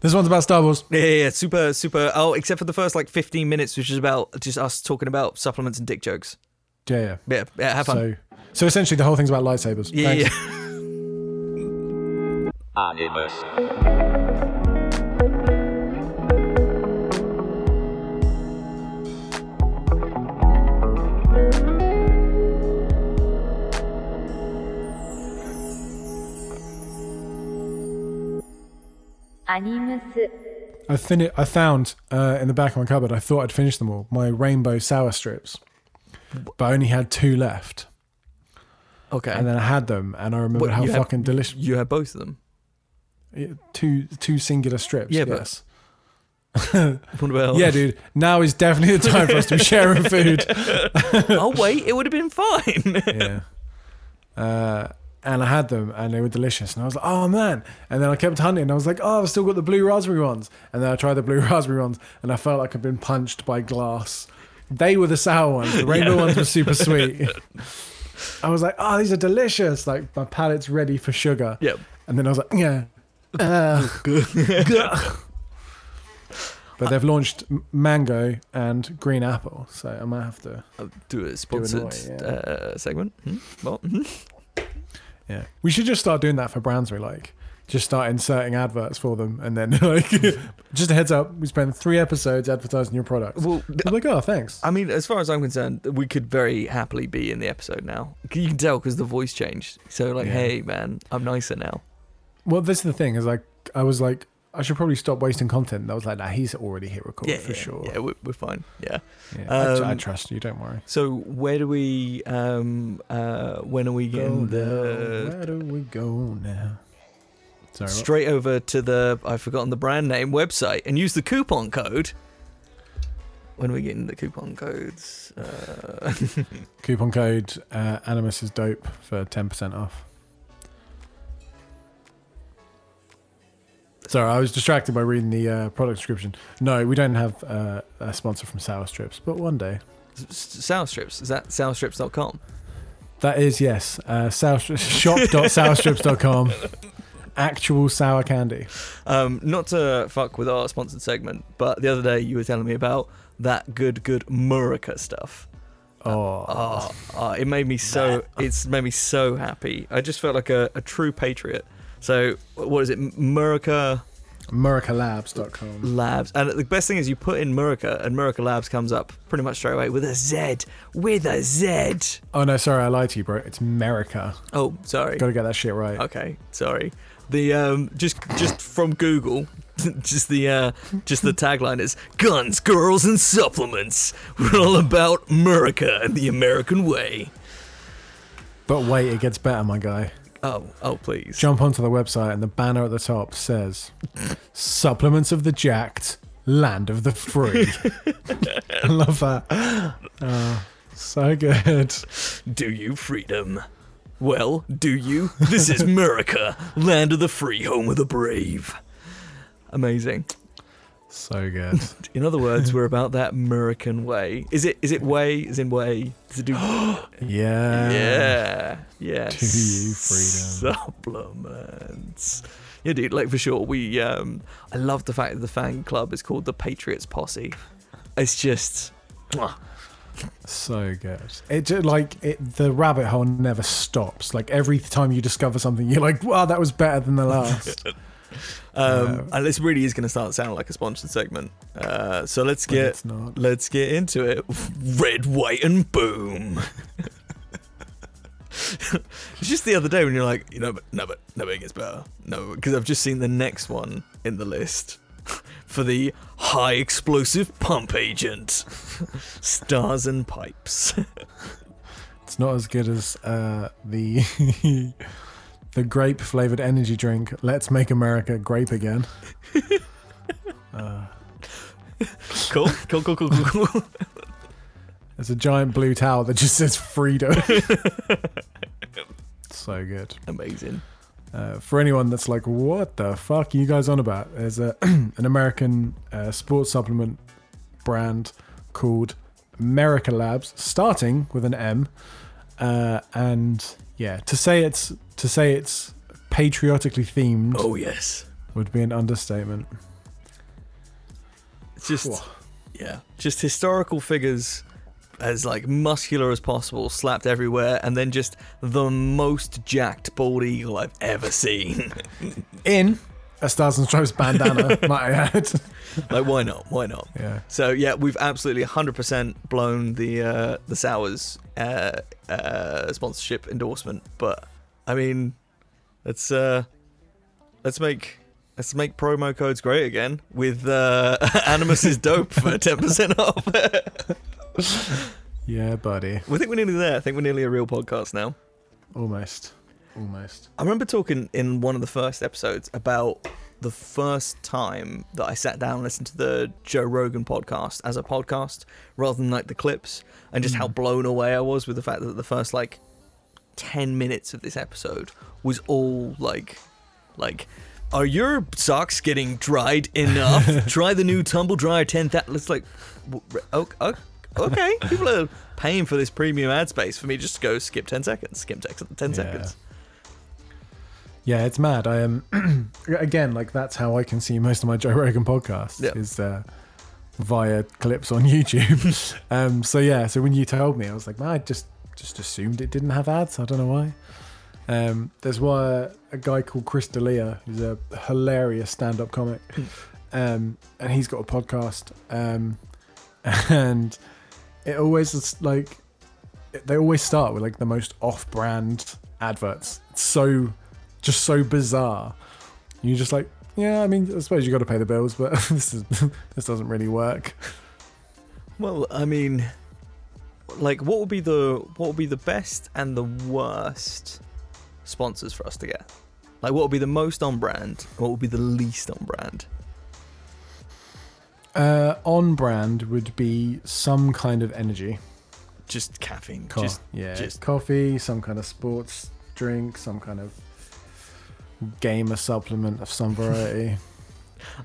This one's about Star Wars. Yeah, super, super. Oh, except for the first like 15 minutes, which is about just us talking about supplements and dick jokes. Yeah, have fun. So essentially the whole thing's about lightsabers. Yeah. Animus. I found in the back of my cupboard, I thought I'd finished them all, my rainbow sour strips, but I only had two left. Okay. And then I had them, and I remembered how fucking delicious. You had both of them? Yeah, two singular strips, yeah, yes. Yeah, dude, now is definitely the time for us to be sharing food. Oh, wait, it would have been fine. Yeah. And I had them and they were delicious. And I was like, oh man. And then I kept hunting and I was like, oh, I've still got the blue raspberry ones. And then I tried the blue raspberry ones and I felt like I'd been punched by glass. They were the sour ones. The rainbow ones were super sweet. I was like, oh, these are delicious. Like my palate's ready for sugar. Yep. And then I was like, yeah. But they've launched mango and green apple. So I might have to do a sponsored segment. Yeah, we should just start doing that for brands we like. Just start inserting adverts for them, and then like, just a heads up, we spend 3 episodes advertising your product. Well, I'm like, oh, thanks. I mean, as far as I'm concerned, we could very happily be in the episode now. You can tell because the voice changed. So like, hey man, I'm nicer now. Well, this is the thing is like, I was like, I should probably stop wasting content. And I was like, nah, he's already here recording sure. Yeah, we're fine. Yeah. I trust you. Don't worry. So where do we? When are we getting the? Where do we go now? Sorry. Straight over to the. I've forgotten the brand name website and use the coupon code. When are we getting the coupon codes? Coupon code Animus is dope for 10% off. Sorry, I was distracted by reading the product description. No, we don't have a sponsor from Sour Strips, but one day. Sour Strips? Is that sourstrips.com? That is, yes. Shop.sourstrips.com. Actual sour candy. Not to fuck with our sponsored segment, but the other day you were telling me about that good Murica stuff. It made me so happy. I just felt like a true patriot. So, what is it? Murica? MuricaLabs.com. Labs. And the best thing is you put in Murica and Murica Labs comes up pretty much straight away with a Z. With a Z. Oh, no, sorry. I lied to you, bro. It's Murica. Oh, sorry. Got to get that shit right. Okay, sorry. The just from Google, just the tagline is guns, girls, and supplements. We're all about Murica and the American way. But wait, it gets better, my guy. Oh, please. Jump onto the website and the banner at the top says, Supplements of the Jacked, Land of the Free. I love that. So good. Do you freedom? Well, do you? This is Murica, Land of the Free, Home of the Brave. Amazing. So good. In other words, we're about that American way. Is it way? Is in way? Does it do? Yeah. To you, freedom. Supplements. Yeah, dude. Like for sure. We. I love the fact that the fan club is called the Patriots Posse. It's just. So good. The rabbit hole never stops. Like every time you discover something, you're like, wow, that was better than the last. And this really is going to start sounding like a sponsored segment. So let's get into it. Red, white, and boom. It's just the other day when you're like, you know, but it gets better. No, because I've just seen the next one in the list for the high explosive pump agent, Stars and Pipes. It's not as good as the. The grape-flavoured energy drink. Let's make America grape again. Cool. There's a giant blue towel that just says freedom. So good. Amazing. For anyone that's like, what the fuck are you guys on about? There's an American sports supplement brand called Murica Labs, starting with an M. To say it's patriotically themed. Oh yes, would be an understatement. Just, yeah, just historical figures as like muscular as possible, slapped everywhere, and then just the most jacked bald eagle I've ever seen. In a Stars and Stripes bandana, might I add. Like, why not? Why not? Yeah. So, yeah, we've absolutely 100% blown the Sours sponsorship endorsement. But, I mean, let's make promo codes great again with Animus is dope for 10% off. Yeah, buddy. I think we're nearly there. I think we're nearly a real podcast now. Almost. I remember talking in one of the first episodes about the first time that I sat down and listened to the Joe Rogan podcast as a podcast rather than like the clips, and just how blown away I was with the fact that the first like 10 minutes of this episode was all like, are your socks getting dried enough? Try the new tumble dryer 10,000. It's like, okay, people are paying for this premium ad space for me just to go skip 10 seconds, skip 10 seconds. Yeah, it's mad. I again, like, that's how I consume most of my Joe Rogan podcasts, is via clips on YouTube. So when you told me, I was like, man, I just assumed it didn't have ads. I don't know why. There's one, a guy called Chris D'Elia, who's a hilarious stand-up comic, and he's got a podcast, and it always is like, they always start with like the most off-brand adverts. It's so bizarre. You're just like, yeah, I mean, I suppose you got to pay the bills, but this doesn't really work. Well, I mean, like, what would be the best and the worst sponsors for us to get? Like, what would be the most on brand? What would be the least on brand? On brand would be some kind of energy, just caffeine, just coffee, some kind of sports drink, some kind of gamer supplement of some variety.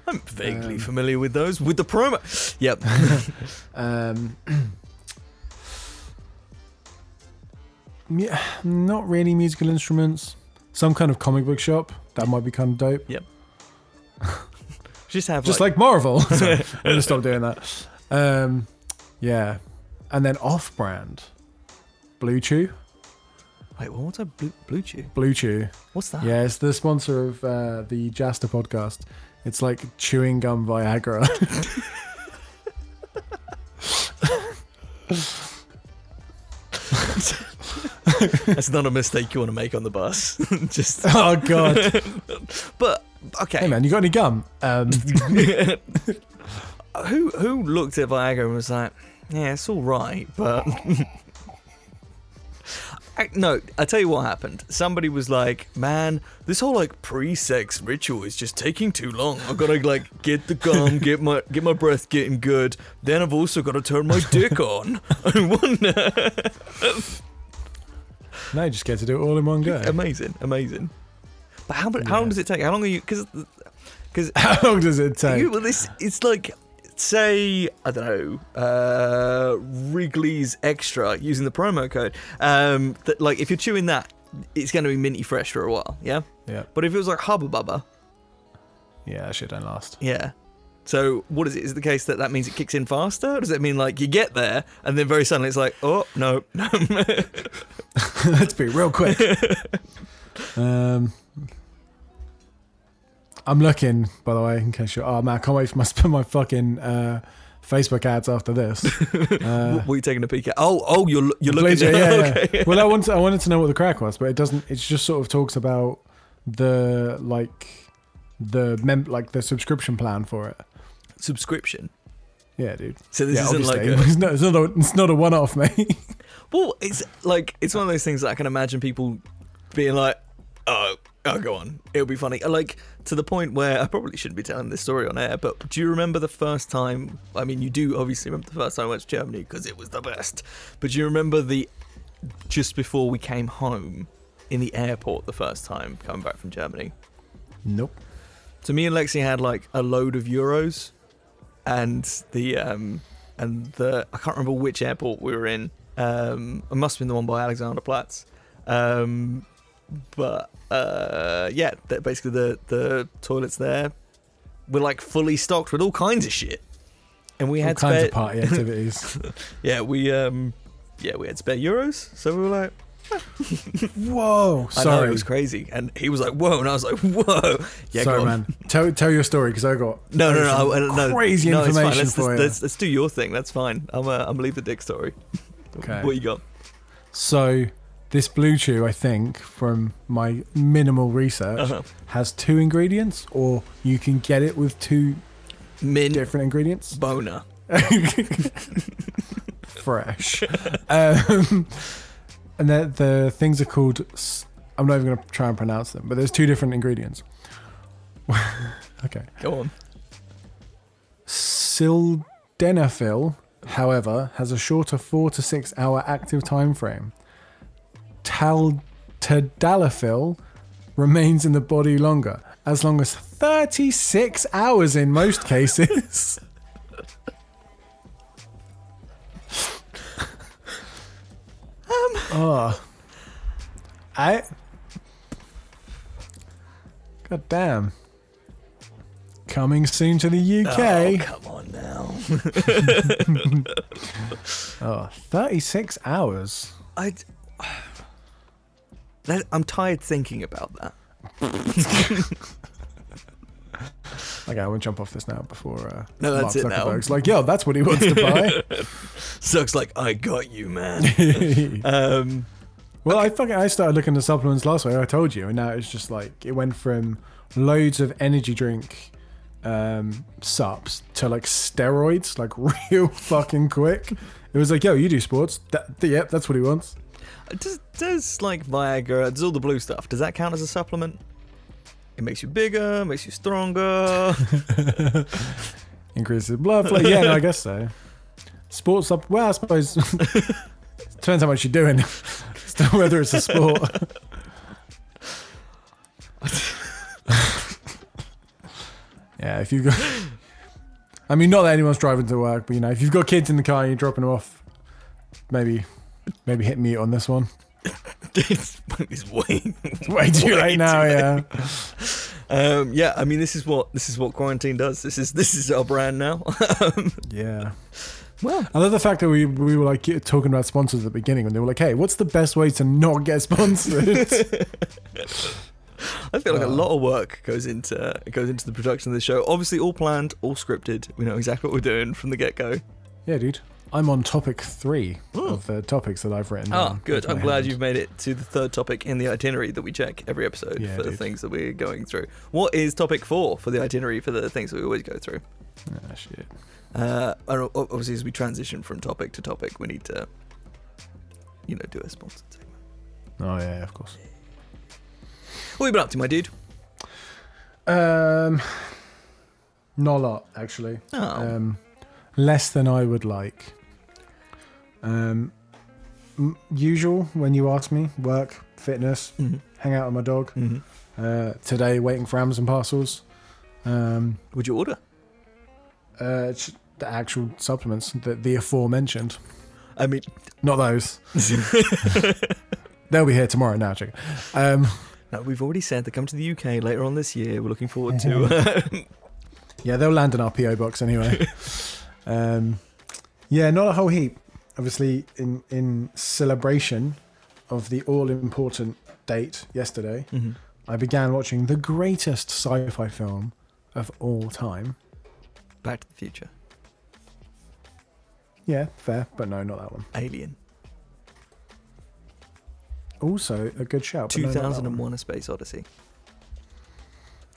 I'm vaguely familiar with those. With the promo, yep. Yeah, not really musical instruments. Some kind of comic book shop that might be kind of dope. Yep. Just like Marvel. Sorry, I'm gonna stop doing that. Yeah, and then off-brand, Blue Chew. Wait, what's a Blue Chew? Blue Chew. What's that? Yeah, it's the sponsor of the Jasta podcast. It's like chewing gum Viagra. That's not a mistake you want to make on the bus. Just oh god. But okay. Hey man, you got any gum? Who looked at Viagra and was like, yeah, it's all right, but. No, I tell you what happened. Somebody was like, man, this whole like pre-sex ritual is just taking too long. I've got to like get the gum, get my breath getting good. Then I've also got to turn my dick on. I wonder. Now you just get to do it all in one go. Amazing. But how long does it take? How long are you... Cause how long does it take? Well, it's like... Say, I don't know, Wrigley's Extra, using the promo code. Like, if you're chewing that, it's going to be minty fresh for a while, yeah? Yeah. But if it was like Hubba Bubba... Yeah, that shit don't last. Yeah. So, what is it? Is it the case that means it kicks in faster? Or does it mean, like, you get there, and then very suddenly it's like, oh, no. Let's be real quick. I'm looking, by the way, in case you're... Oh, man, I can't wait for my fucking Facebook ads after this. What are you taking a peek at? Oh, you're looking... Yeah. Well, I wanted to know what the crack was, but it doesn't... It just sort of talks about the subscription plan for it. Subscription? Yeah, dude. So this isn't like... It's not a one-off, mate. Well, it's like... It's one of those things that I can imagine people being like, oh, go on. It'll be funny. Like... To the point where I probably shouldn't be telling this story on air, but do you remember the first time? I mean, you do obviously remember the first time I went to Germany because it was the best. But do you remember just before we came home in the airport the first time coming back from Germany? Nope. So me and Lexi had like a load of euros, and the I can't remember which airport we were in. It must have been the one by Alexanderplatz. But yeah, basically the toilets there were like fully stocked with all kinds of shit, and we had all kinds of party activities. We had spare euros, so we were like, whoa, sorry. I know, it was crazy, and he was like, whoa, and I was like, whoa. Yeah, sorry, man. Tell your story because I got crazy information. Let's do your thing. That's fine. I'm leave the dick story. Okay, what you got? So this blue chew, I think, from my minimal research, has two ingredients, or you can get it with two different ingredients. Boner. Fresh. And the things are called, I'm not even going to try and pronounce them, but there's two different ingredients. Okay. Go on. Sildenafil, however, has a shorter 4 to 6 hour active time frame. Tadalafil remains in the body longer, as long as 36 hours in most cases. God damn. Coming soon to the UK. Oh, come on now. 36 hours. I'm tired thinking about that. Okay, I won't jump off this now before that's Mark Zuckerberg's like, yo, that's what he wants to buy. Zuck's like, I got you, man. Okay. I started looking at supplements last week, I told you, and now it's just like, it went from loads of energy drink subs to like steroids, like real fucking quick. It was like, yo, you do sports. Yep, that's what he wants. Does like Viagra, does all the blue stuff, does that count as a supplement? It makes you bigger, makes you stronger. Increases blood flow. Yeah, no, I guess so. Sports up. Well, I suppose it depends how much you're doing. Still, whether it's a sport. Yeah, if you've got. I mean, not that anyone's driving to work, but you know, if you've got kids in the car and you're dropping them off, maybe hit mute on this one. It's way too late now, yeah. Yeah, I mean, this is what quarantine does. This is our brand now. Yeah. Well, I love the fact that we were like talking about sponsors at the beginning, and they were like, "Hey, what's the best way to not get sponsored?" I feel like a lot of work goes into the production of the show. Obviously, all planned, all scripted. We know exactly what we're doing from the get go. Yeah, dude. I'm on topic 3 of the topics that I've written. Ah, good. I'm glad you've made it to the third topic in the itinerary that we check every episode for the things that we're going through. What is topic 4 for the itinerary for the things that we always go through? Ah, shit. Obviously, as we transition from topic to topic, we need to, do a sponsored segment. Oh, yeah, of course. What have you been up to, my dude? Not a lot, actually. Oh. Less than I would like. Usual when you ask me, work, fitness, hang out with my dog. Today, waiting for Amazon parcels. Would you order? The actual supplements, the aforementioned. I mean, not those. They'll be here tomorrow. Now, chicken. No, we've already said they come to the UK later on this year. We're looking forward to. Yeah, they'll land in our PO box anyway. Yeah, not a whole heap. Obviously, in celebration of the all-important date yesterday, I began watching the greatest sci-fi film of all time. Back to the Future. Yeah, fair, but no, not that one. Alien. Also, a good shout. 2001: A Space Odyssey.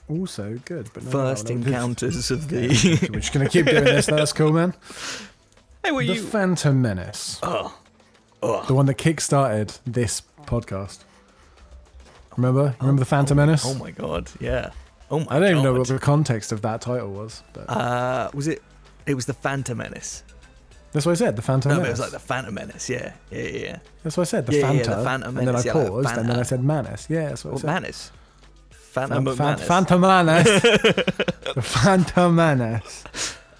Also good, but no, first encounters of the. We're just gonna keep doing this. That's cool, man. Hey, what the Phantom Menace. Oh, the one that kickstarted this podcast. Remember the Phantom Menace? Oh my god, yeah. Oh my god. I don't even know what the context of that title was. But. Was it? It was the Phantom Menace. That's what I said. The Phantom Menace. No, but it was like the Phantom Menace. Yeah. That's what I said. The Phantom Menace. And then I paused, like and then I said Menace. Yeah, that's what I said. Menace. Phantom Menace. The Phantom Menace.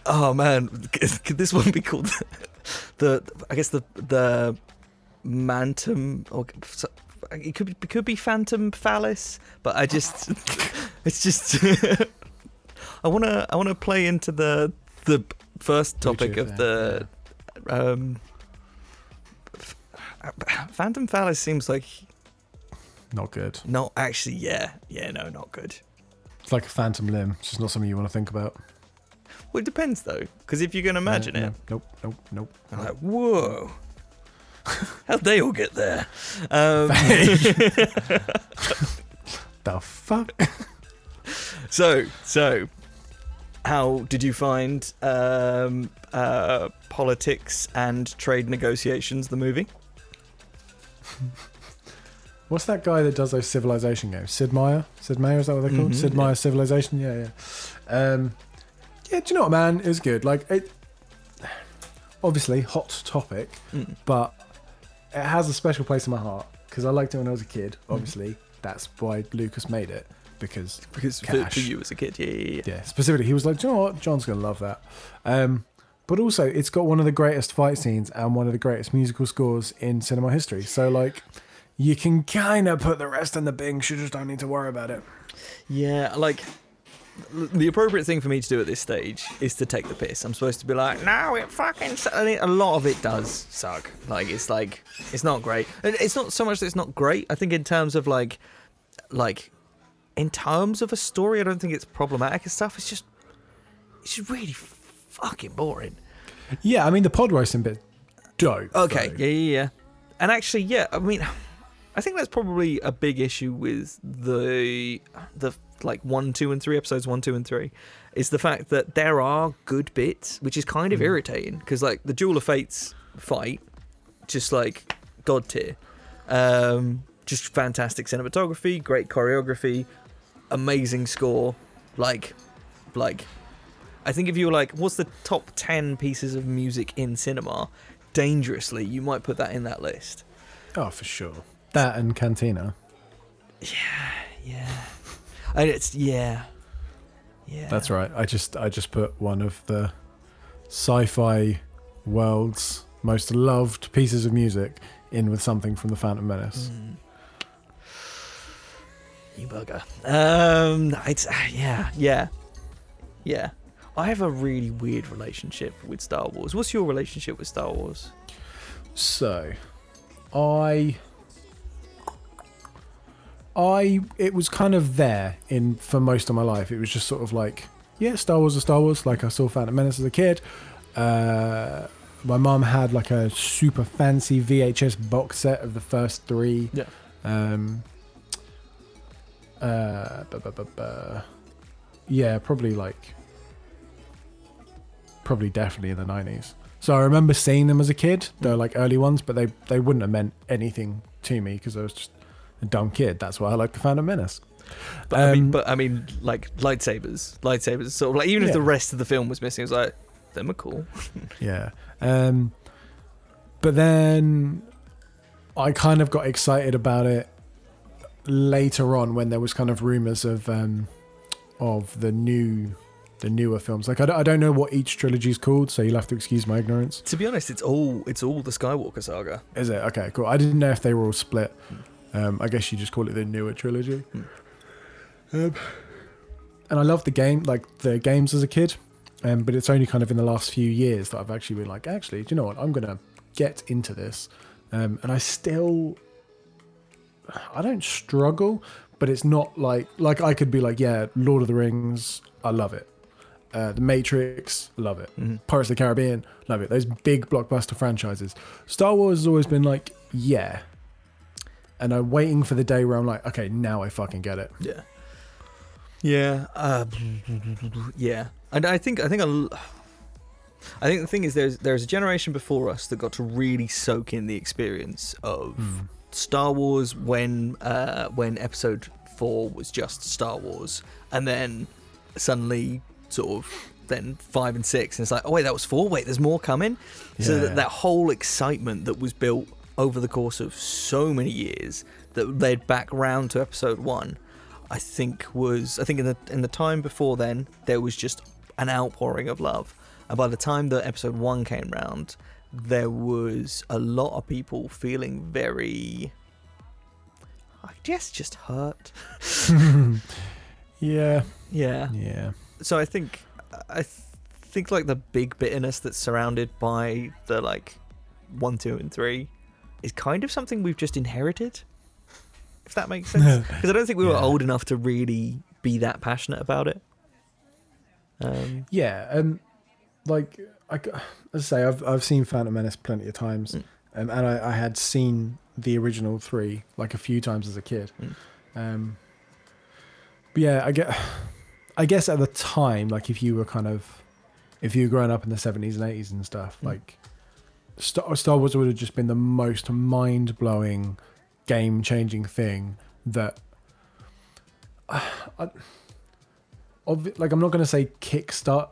Oh man, could this one be called the I guess the Mantum or it could be Phantom Phallus, but I just it's just I wanna play into the first topic of the Phantom Phallus seems like not good. No, actually, no, not good. It's like a phantom limb. It's just not something you want to think about. Well, it depends though, because if you can imagine it, nope. I'm like, whoa, how'd they all get there? The fuck. So, how did you find politics and trade negotiations? The movie. What's that guy that does those Civilization games? Sid Meier? Sid Meier, is that what they're called? Mm-hmm, Sid Meier, yeah. Civilization? Yeah. Yeah, do you know what, man? It was good. Like, it... Obviously, hot topic, but it has a special place in my heart because I liked it when I was a kid, obviously. That's why Lucas made it, because for you as a kid, yeah. Specifically, he was like, do you know what? John's going to love that. But also, it's got one of the greatest fight scenes and one of the greatest musical scores in cinema history. So, like... You can kind of put the rest in the bin. You just don't need to worry about it. Yeah, like, the appropriate thing for me to do at this stage is to take the piss. I'm supposed to be like, no, it fucking sucks. A lot of it does suck. Like, it's not great. And it's not so much that it's not great. I think in terms of, like, in terms of a story, I don't think it's problematic and stuff. It's just really fucking boring. Yeah, I mean, the pod racing bit, dope. Okay, though. Yeah. And actually, yeah, I mean... I think that's probably a big issue with the like 1, 2, and 3 episodes 1, 2, and 3 is the fact that there are good bits, which is kind of irritating because like the Duel of Fates fight, just like god tier, just fantastic cinematography, great choreography, amazing score, like I think if you were like, what's the top 10 pieces of music in cinema? Dangerously, you might put that in that list. Oh, for sure. That and Cantina. Yeah. Yeah. That's right. I just put one of the sci-fi world's most loved pieces of music in with something from The Phantom Menace. You bugger. It's yeah. I have a really weird relationship with Star Wars. What's your relationship with Star Wars? So, it was kind of there for most of my life. It was just sort of like, yeah, Star Wars is Star Wars. Like, I saw Phantom Menace as a kid. My mum had like a super fancy VHS box set of the first 3. Yeah. Yeah, definitely in the 90s. So I remember seeing them as a kid. They're like early ones, but they wouldn't have meant anything to me because I was just a dumb kid. That's why I like the Phantom Menace. But I mean, like lightsabers. Sort of like, even if the rest of the film was missing, it was like, them are cool. Yeah. But then I kind of got excited about it later on when there was kind of rumors of the newer films. Like, I don't know what each trilogy is called, so you'll have to excuse my ignorance. To be honest, it's all the Skywalker saga. Is it? Okay, cool. I didn't know if they were all split. I guess you just call it the newer trilogy. And I loved the games as a kid, but it's only kind of in the last few years that I've actually been like, actually, do you know what? I'm going to get into this. And I don't struggle, but it's not like I could be like, yeah, Lord of the Rings, I love it. The Matrix, love it. Pirates of the Caribbean, love it. Those big blockbuster franchises. Star Wars has always been like, yeah. And I'm waiting for the day where I'm like, okay, now I fucking get it. Yeah. Yeah. And I think the thing is, there's a generation before us that got to really soak in the experience of Star Wars when episode 4 was just Star Wars, and then suddenly sort of then 5 and 6, and it's like, oh wait, that was 4. Wait, there's more coming. Yeah. So that whole excitement that was built over the course of so many years that led back round to episode 1, I think in the time before then, there was just an outpouring of love. And by the time that episode 1 came round, there was a lot of people feeling very I guess just hurt. Yeah. So I think like the big bitterness that's surrounded by the like 1, 2, and 3 is kind of something we've just inherited, if that makes sense. Because I don't think we were old enough to really be that passionate about it. I've seen Phantom Menace plenty of times, and I had seen the original 3 like a few times as a kid. But yeah, I guess at the time, like if you were growing up in the 70s and 80s and stuff, like Star Wars would have just been the most mind-blowing, game-changing thing that I'm not going to say kickstart.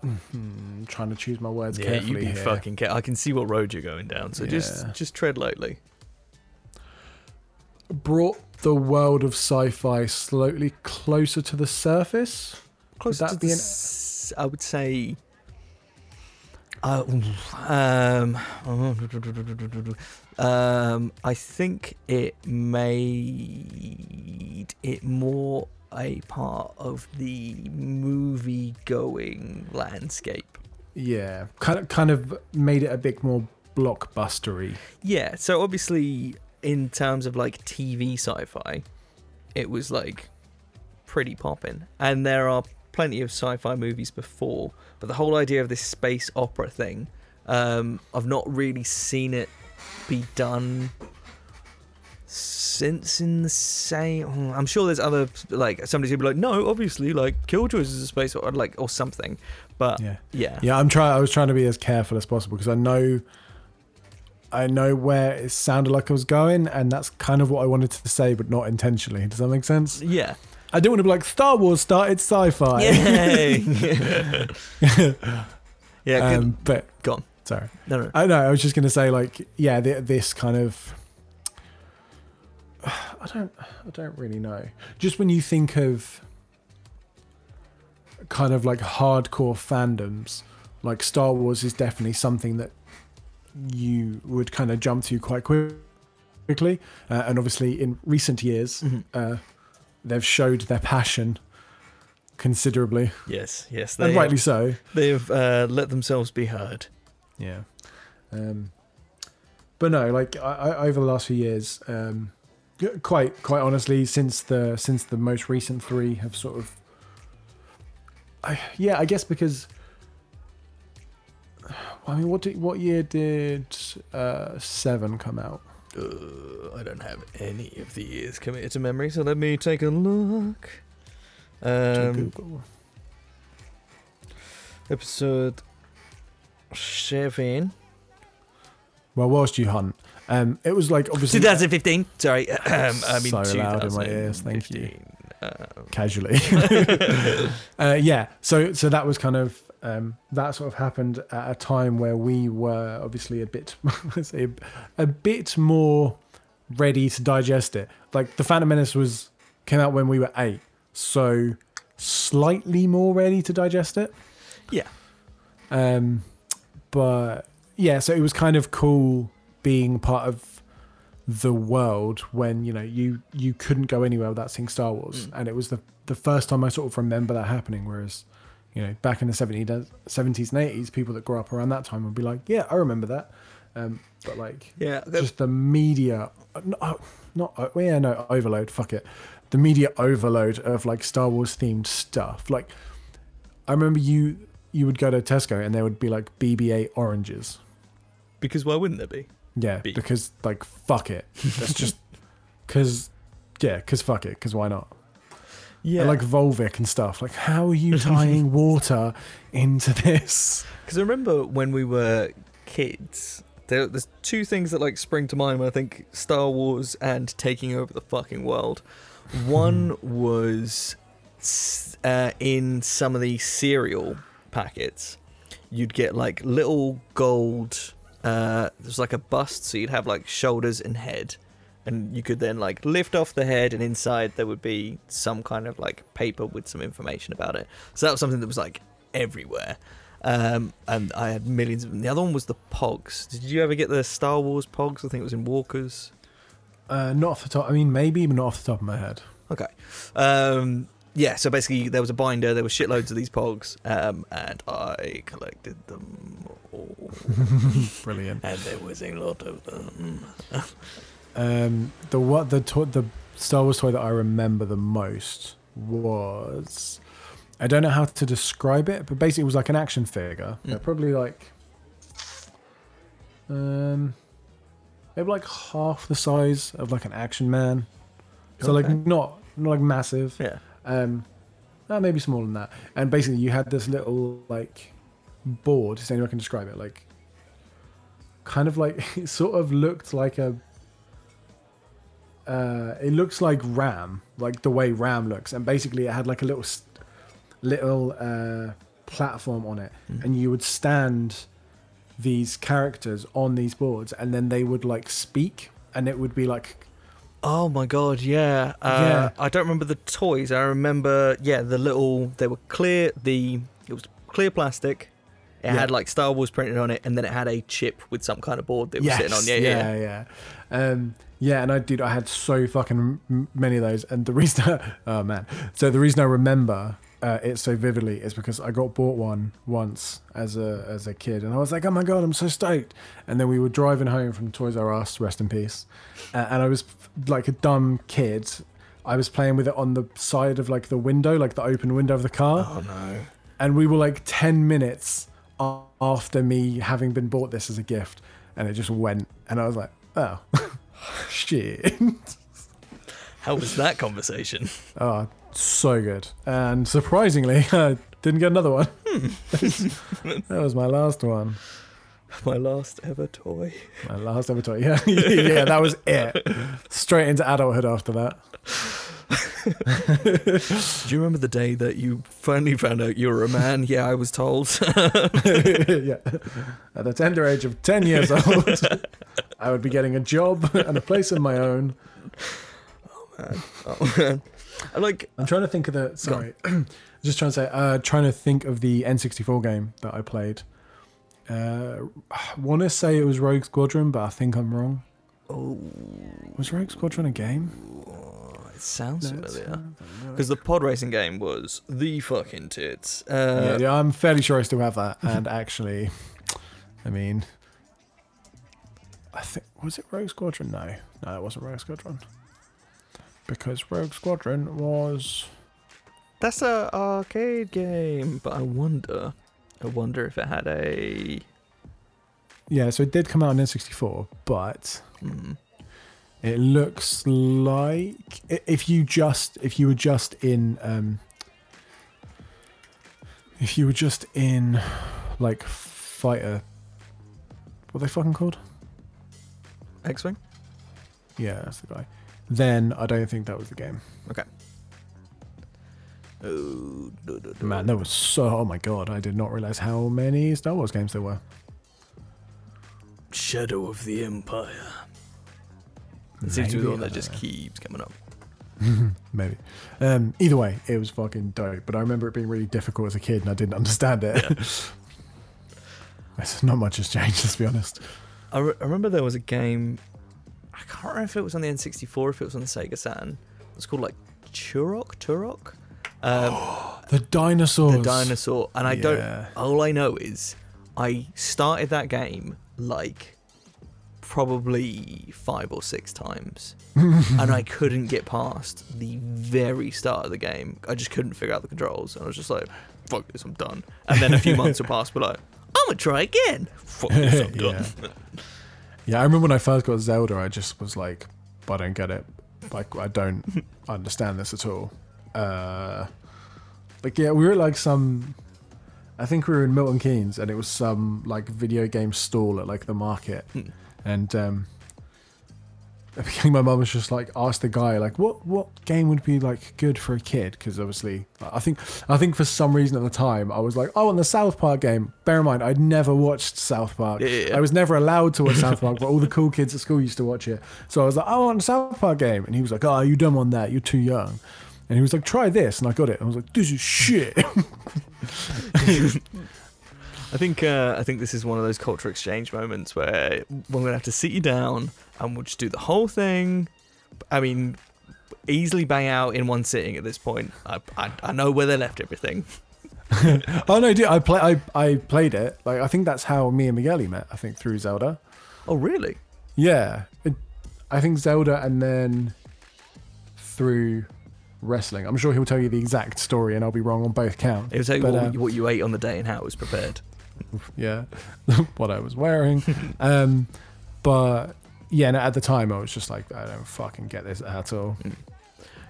Trying to choose my words carefully. Yeah, you fucking care. I can see what road you're going down, so just tread lightly. Brought the world of sci-fi slowly closer to the surface. I would say. I think it made it more a part of the movie-going landscape. Yeah, kind of made it a bit more blockbustery. Yeah, so obviously in terms of like TV sci-fi, it was like pretty poppin', and there are plenty of sci-fi movies before, but the whole idea of this space opera thing, I've not really seen it be done since in the same. I'm sure there's other, like somebody's gonna be like, no, obviously, like Killjoys is a space opera, like, or something. But yeah, I was trying to be as careful as possible because I know where it sounded like I was going, and that's kind of what I wanted to say, but not intentionally. Does that make sense? Yeah. I don't want to be like, Star Wars started sci-fi. Yay! Yeah. But go on. Sorry. No. I know. I was just going to say, like, yeah, this kind of. I don't really know. Just when you think of kind of like hardcore fandoms, like Star Wars is definitely something that you would kind of jump to quite quickly. And obviously in recent years, they've showed their passion considerably. Yes. And rightly so. They've let themselves be heard. Yeah. But no, like I over the last few years, quite honestly, since the most recent 3 have sort of, I guess because, I mean, what year did 7 come out? I don't have any of the years committed to memory, so let me take a look. Google. Episode 7. Well, whilst you hunt, it was like obviously 2015. Sorry, I mean so 2015. Loud in my ears. Thank you. Casually. Yeah. So that was kind of. That sort of happened at a time where we were obviously a bit more ready to digest it. Like the Phantom Menace came out when we were 8, so slightly more ready to digest it. Yeah. But yeah, so it was kind of cool being part of the world when you couldn't go anywhere without seeing Star Wars, and it was the first time I sort of remember that happening. Whereas back in the 70s and 80s, people that grew up around that time would be like, yeah, I remember that. But like, just the media, overload, fuck it. The media overload of like Star Wars themed stuff. Like I remember you would go to Tesco and there would be like BB-8 oranges. Because why wouldn't there be? Yeah, because like, fuck it. That's just, because fuck it, because why not? Yeah, and like Volvic and stuff. Like, how are you tying water into this? Because I remember when we were kids, there's 2 things that like spring to mind when I think Star Wars and taking over the fucking world. One was in some of the cereal packets, you'd get like little gold. There's like a bust, so you'd have like shoulders and head. And you could then like lift off the head, and inside there would be some kind of like paper with some information about it. So that was something that was like everywhere. And I had millions of them. The other one was the Pogs. Did you ever get the Star Wars Pogs? I think it was in Walkers. Not off the top. I mean, maybe, but not off the top of my head. Okay. Yeah, so basically there was a binder, there were shitloads of these pogs, and I collected them all. Brilliant. And there was a lot of them. The Star Wars toy that I remember the most was, I don't know how to describe it, but basically it was like an action figure. Mm. Probably like maybe like half the size of like an action man. So okay. Like not like massive. Yeah. Maybe smaller than that. And basically you had this little like board, if anyone can describe it, like kind of like it sort of looked like a it looks like RAM, like the way RAM looks, and basically it had like a little platform on it, mm-hmm. and you would stand these characters on these boards and then they would like speak, and it would be like, oh my god, yeah. Yeah. I don't remember the toys. I remember, yeah, they were clear. It was clear plastic. It had like Star Wars printed on it, and then it had a chip with some kind of board that was sitting on. Yeah. Yeah, and I had so fucking many of those. And the reason, the reason I remember it so vividly is because I got bought one once as a kid, and I was like, oh my god, I'm so stoked. And then we were driving home from Toys R Us, rest in peace, and I was like a dumb kid, I was playing with it on the side of like the window, like the open window of the car. Oh no. And we were like 10 minutes after me having been bought this as a gift, and it just went, and I was like, oh shit. How was that conversation? Oh, so good. And surprisingly, I didn't get another one. That was my last one. My last ever toy. My last ever toy, yeah. Yeah, that was it. Straight into adulthood after that. Do you remember the day that you finally found out you were a man? Yeah, I was told. Yeah. At the tender age of 10 years old, I would be getting a job and a place of my own. Oh man. I'm trying to think of the. Sorry, just trying to say. Trying to think of the N64 game that I played. I want to say it was Rogue Squadron, but I think I'm wrong. Oh, was Rogue Squadron a game? Oh, it sounds familiar. Because the pod racing game was the fucking tits. Yeah, I'm fairly sure I still have that. And actually, I mean, I think, was it Rogue Squadron? No, it wasn't Rogue Squadron. Because Rogue Squadron was... That's an arcade game, but I wonder if it had a... Yeah, so it did come out on N64, but it looks like if you were just in like fighter, what are they fucking called? X-Wing? Yeah, that's the guy. Then I don't think that was the game. Okay. Man, there was oh my god, I did not realise how many Star Wars games there were. Shadow of the Empire. It seems to be the one that just keeps coming up. Maybe. Either way, it was fucking dope, but I remember it being really difficult as a kid and I didn't understand it. Yeah. Not much has changed, let's be honest. I remember there was a game... I can't remember if it was on the N64, if it was on the Sega Saturn. It was called like Turok. The dinosaurs. The dinosaur. And I don't. All I know is I started that game like probably 5 or 6 times, and I couldn't get past the very start of the game. I just couldn't figure out the controls, and I was just like, "Fuck this, I'm done." And then a few months will pass, but like, I'm gonna try again. Fuck this, I'm done. Yeah, I remember when I first got Zelda, I just was like, I don't get it. Like, I don't understand this at all. Like, yeah, we were at like some... I think we were in Milton Keynes, and it was some like video game stall at like the market. And my mum was just like, asked the guy, like, what game would be like good for a kid? Because obviously, I think for some reason at the time, I was like, I want the South Park game. Bear in mind, I'd never watched South Park. Yeah. I was never allowed to watch South Park, but all the cool kids at school used to watch it. So I was like, I want a South Park game. And he was like, oh, you don't want that. You're too young. And he was like, try this. And I got it. And I was like, this is shit. I think this is one of those culture exchange moments where we're going to have to sit you down and we'll just do the whole thing I mean, easily bang out in one sitting at this point. I know where they left everything. Oh no, dude! I played it. Like, I think that's how me and Migueli met. I think through Zelda. Oh really? Yeah, I think Zelda, and then through wrestling. I'm sure he'll tell you the exact story, and I'll be wrong on both counts. He'll tell you what you ate on the day and how it was prepared. Yeah, what I was wearing. But yeah, no, at the time I was just like, I don't fucking get this at all.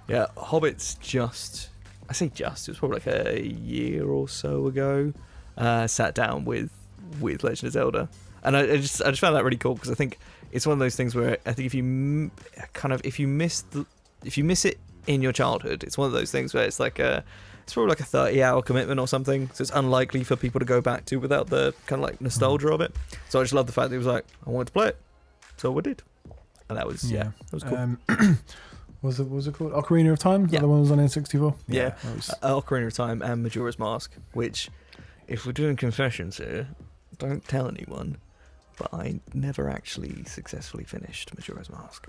Yeah, Hobbit's just. I say just, it was probably like a year or so ago, sat down with Legend of Zelda. And I just found that really cool, because I think it's one of those things where I think if you miss it in your childhood, it's one of those things where it's like it's probably like a 30-hour commitment or something, so it's unlikely for people to go back to without the kind of like nostalgia of it. So I just love the fact that it was like, I wanted to play it, so I did. And that was, yeah, that was cool. What was it called? Ocarina of Time? Is that the one that was on N64? Yeah. Ocarina of Time and Majora's Mask, which, if we're doing confessions here, don't tell anyone, but I never actually successfully finished Majora's Mask.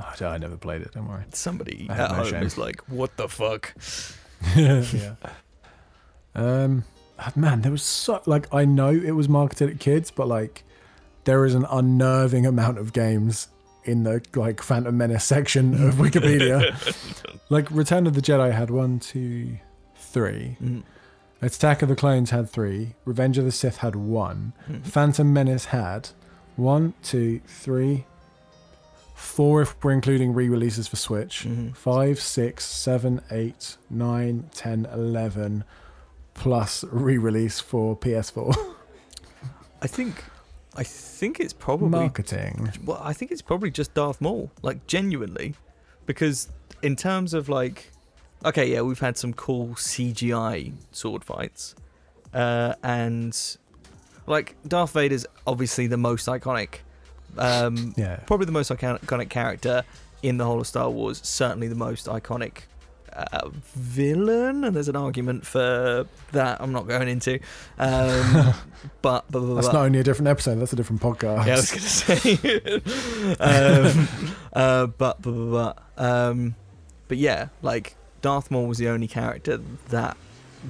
Oh, I never played it, don't worry. Somebody at home is like, what the fuck? Yeah. Man, there was so... Like, I know it was marketed at kids, but, like, there is an unnerving amount of games in the like Phantom Menace section of Wikipedia. Like Return of the Jedi had 1, 2, 3. Attack of the Clones had 3. Revenge of the Sith had 1. Phantom Menace had 1, 2, 3, 4 if we're including re-releases for Switch. 5, 6, 7, 8, 9, 10, 11 plus re-release for PS4. I think it's probably marketing. Well, I think it's probably just Darth Maul, like genuinely, because in terms of like, okay, yeah, we've had some cool CGI sword fights, and like Darth Vader's obviously the most iconic, probably the most iconic character in the whole of Star Wars. Certainly the most iconic villain, and there's an argument for that I'm not going into, but that's not only a different episode, that's a different podcast. Yeah, I was gonna say. But yeah, like Darth Maul was the only character that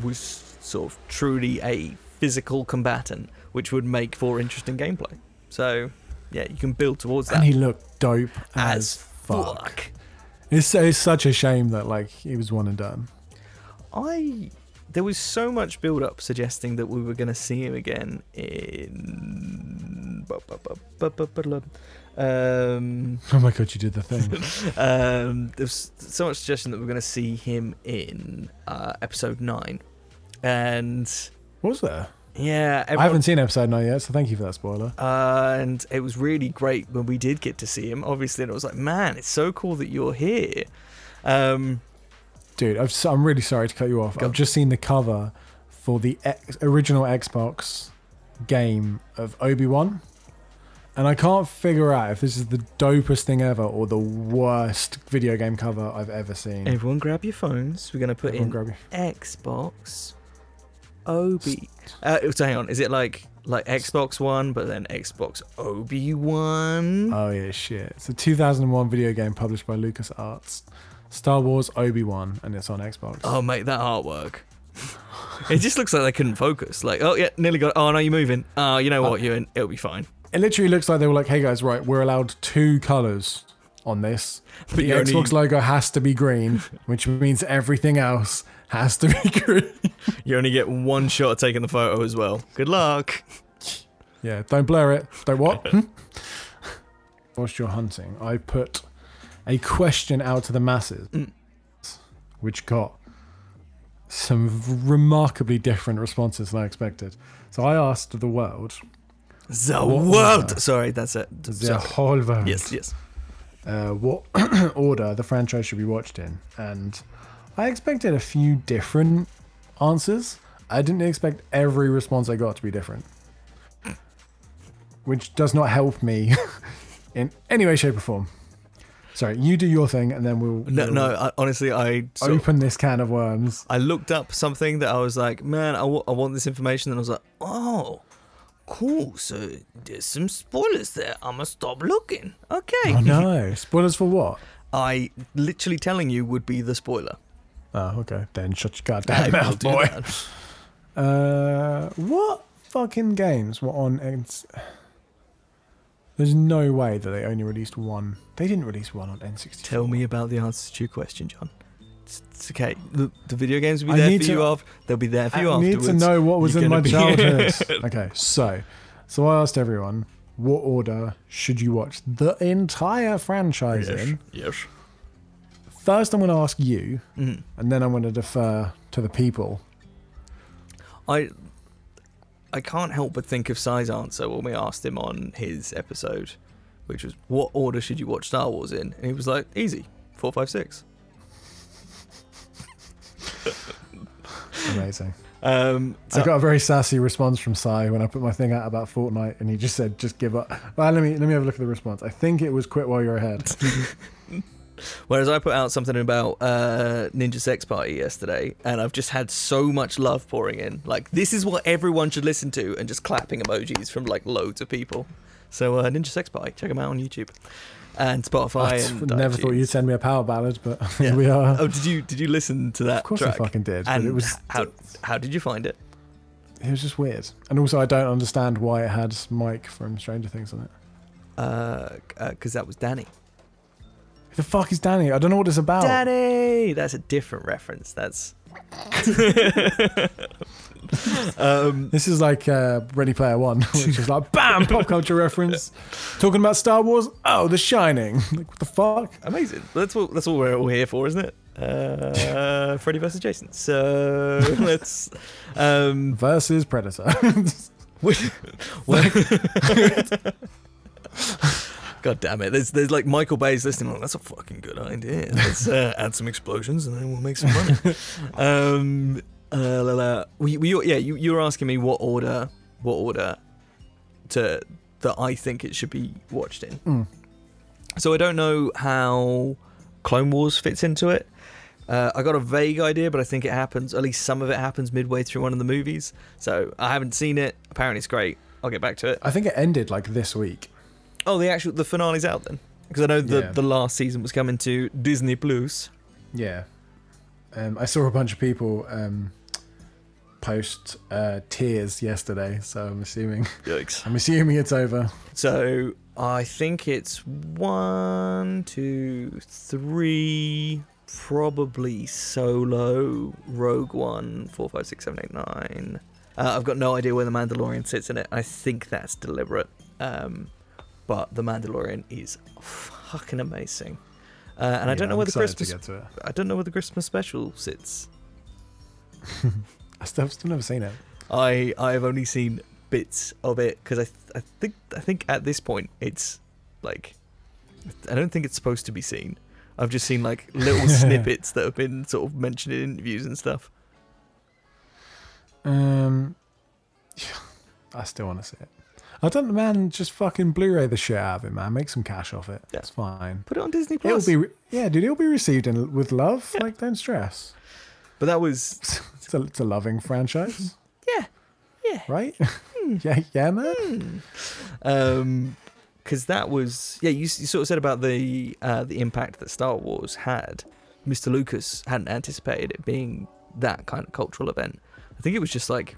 was sort of truly a physical combatant, which would make for interesting gameplay. So yeah, you can build towards that. And he looked dope as fuck. It's such a shame that like it was one and done. There was so much build up suggesting that we were going to see him again in oh my god, you did the thing. There's so much suggestion that we're going to see him in episode 9. And was there? Yeah, I haven't seen episode 9 yet, so thank you for that spoiler. And it was really great when we did get to see him, obviously, and it was like, man, it's so cool that you're here. Dude, I'm really sorry to cut you off. I've just seen the cover for the original Xbox game of Obi-Wan, and I can't figure out if this is the dopest thing ever or the worst video game cover I've ever seen. Everyone grab your phones. We're going to put in Xbox... Obi. So hang on, is it like Xbox One, but then Xbox Obi-Wan? Oh yeah, shit. It's a 2001 video game published by LucasArts, Star Wars Obi-Wan, and it's on Xbox. Oh mate, that artwork. It just looks like they couldn't focus. Like, oh yeah, nearly got it. Oh no, you're moving. Oh, you know what, Ewan, it'll be fine. It literally looks like they were like, hey guys, right, we're allowed 2 colours on this. But the Xbox logo has to be green, which means everything else has to be green. You only get one shot at taking the photo as well. Good luck. Yeah, don't blur it. Don't what? Whilst you're hunting, I put a question out to the masses, which got some remarkably different responses than I expected. So I asked the world. The world! Sorry, that's it. The whole world. Yes. What order the franchise should be watched in. And I expected a few different answers. I didn't expect every response I got to be different, which does not help me in any way, shape or form. Sorry, you do your thing and then we'll... I honestly open this can of worms. I looked up something that I was like, man, I want this information. And I was like, oh, cool. So there's some spoilers there. I must stop looking. Okay. Oh no, spoilers for what? I literally telling you would be the spoiler. Oh, okay. Then shut your goddamn mouth, boy. What fucking games were on... There's no way that they only released one. They didn't release one on N64. Tell me about the answer to your question, John. It's okay. The video games will be there for you after. They'll be there for you afterwards. I need to know what was in my childhood. Okay, so I asked everyone, what order should you watch the entire franchise in? Yes. First, I'm going to ask you, and then I'm going to defer to the people. I can't help but think of Sai's answer when we asked him on his episode, which was, what order should you watch Star Wars in? And he was like, easy, 4, 5, 6. Amazing. I got a very sassy response from Sai when I put my thing out about Fortnite, and he just said, just give up. Well, let me have a look at the response. I think it was quit while you're ahead. Whereas I put out something about Ninja Sex Party yesterday, and I've just had so much love pouring in. Like, this is what everyone should listen to, and just clapping emojis from like loads of people. So Ninja Sex Party, check them out on YouTube and Spotify. I never thought you'd send me a power ballad, but here we are. Oh, did you listen to that? Of course, track? I fucking did. And but it was how did you find it? It was just weird, and also I don't understand why it had Mike from Stranger Things on it. Because that was Danny. The fuck is Danny? I don't know what it's about. Danny! That's a different reference. That's... this is like Ready Player One, which is like, bam, pop culture reference. Talking about Star Wars? Oh, The Shining. Like, what the fuck? Amazing. That's all we're all here for, isn't it? Freddy versus Jason. So, let's... versus Predator. God damn it. There's like Michael Bay's listening. Oh, that's a fucking good idea. Let's add some explosions and then we'll make some money. You were asking me what order that I think it should be watched in. So I don't know how Clone Wars fits into it. I got a vague idea, but I think it happens, at least some of it happens midway through one of the movies. So I haven't seen it. Apparently it's great. I'll get back to it. I think it ended like this week. Oh, the finale's out then, because I know the last season was coming to Disney Plus. Yeah, I saw a bunch of people post tears yesterday, so I'm assuming. Yikes! I'm assuming it's over. So I think it's 1, 2, 3, probably Solo, Rogue One, 4, 5, 6, 7, 8, 9. I've got no idea where The Mandalorian sits in it. I think that's deliberate. But The Mandalorian is fucking amazing, and yeah, I don't know where the Christmas special sits. I've still never seen it. I have only seen bits of it because I think at this point it's like I don't think it's supposed to be seen. I've just seen like little snippets that have been sort of mentioned in interviews and stuff. I still want to see it. I don't, man, just fucking Blu-ray the shit out of it, man. Make some cash off it. Yeah. It's fine. Put it on Disney Plus. It'll be received with love. Yeah. Like, don't stress. But that was... it's a loving franchise. Yeah. Right? Yeah, man. Because that was... Yeah, you sort of said about the impact that Star Wars had. Mr. Lucas hadn't anticipated it being that kind of cultural event. I think it was just like...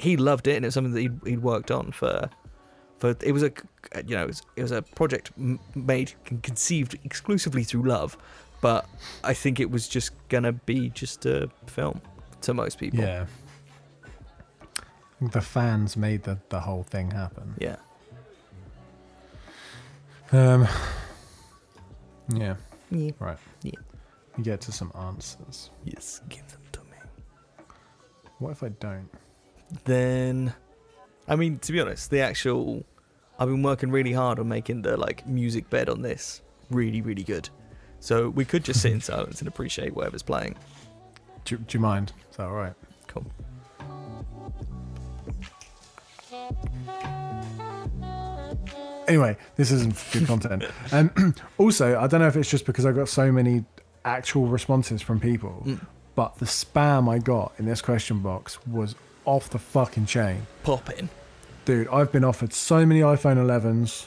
he loved it, and it was something that he'd worked on for. It was a project made conceived exclusively through love, but I think it was just gonna be just a film to most people. Yeah, I think the fans made the whole thing happen. Yeah. Yeah. Right. Yeah. You get to some answers. Yes, give them to me. What if I don't? Then, I mean, to be honest, I've been working really hard on making the like music bed on this really, really good. So we could just sit in silence and appreciate whatever's playing. Do you mind? Is that all right? Cool. Anyway, this isn't good content. Also, I don't know if it's just because I got so many actual responses from people, but the spam I got in this question box was off the fucking chain. Popping. Dude, I've been offered so many iPhone 11s.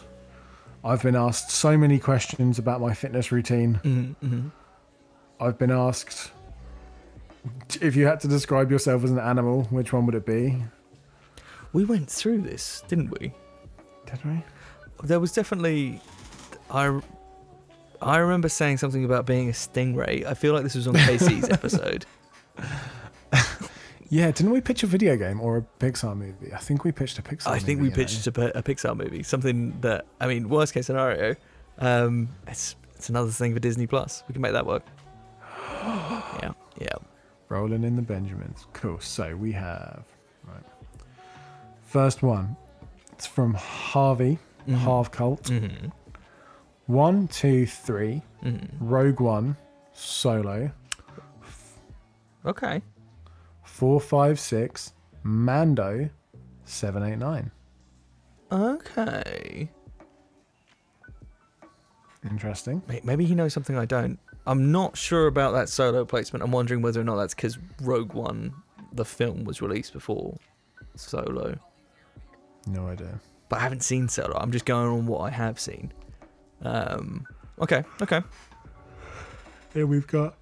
I've been asked so many questions about my fitness routine. Mm-hmm. I've been asked, if you had to describe yourself as an animal, which one would it be? We went through this, didn't we? Did we? There was definitely... I remember saying something about being a stingray. I feel like this was on Casey's episode. Yeah, didn't we pitch a video game or a Pixar movie? I think we pitched a Pixar movie. I think we pitched a Pixar movie. Something that, I mean, worst case scenario, it's another thing for Disney+. We can make that work. Yeah, yeah. Rolling in the Benjamins. Cool. So we have... Right. First one. It's from Harvey, mm-hmm. Harv Cult. Mm-hmm. 1, 2, 3, mm-hmm. Rogue One, Solo. Okay. 4, 5, 6, Mando, 7, 8, 9. Okay. Interesting. Maybe he knows something I don't. I'm not sure about that Solo placement. I'm wondering whether or not that's because Rogue One, the film, was released before Solo. No idea. But I haven't seen Solo. I'm just going on what I have seen. Okay. Here we've got...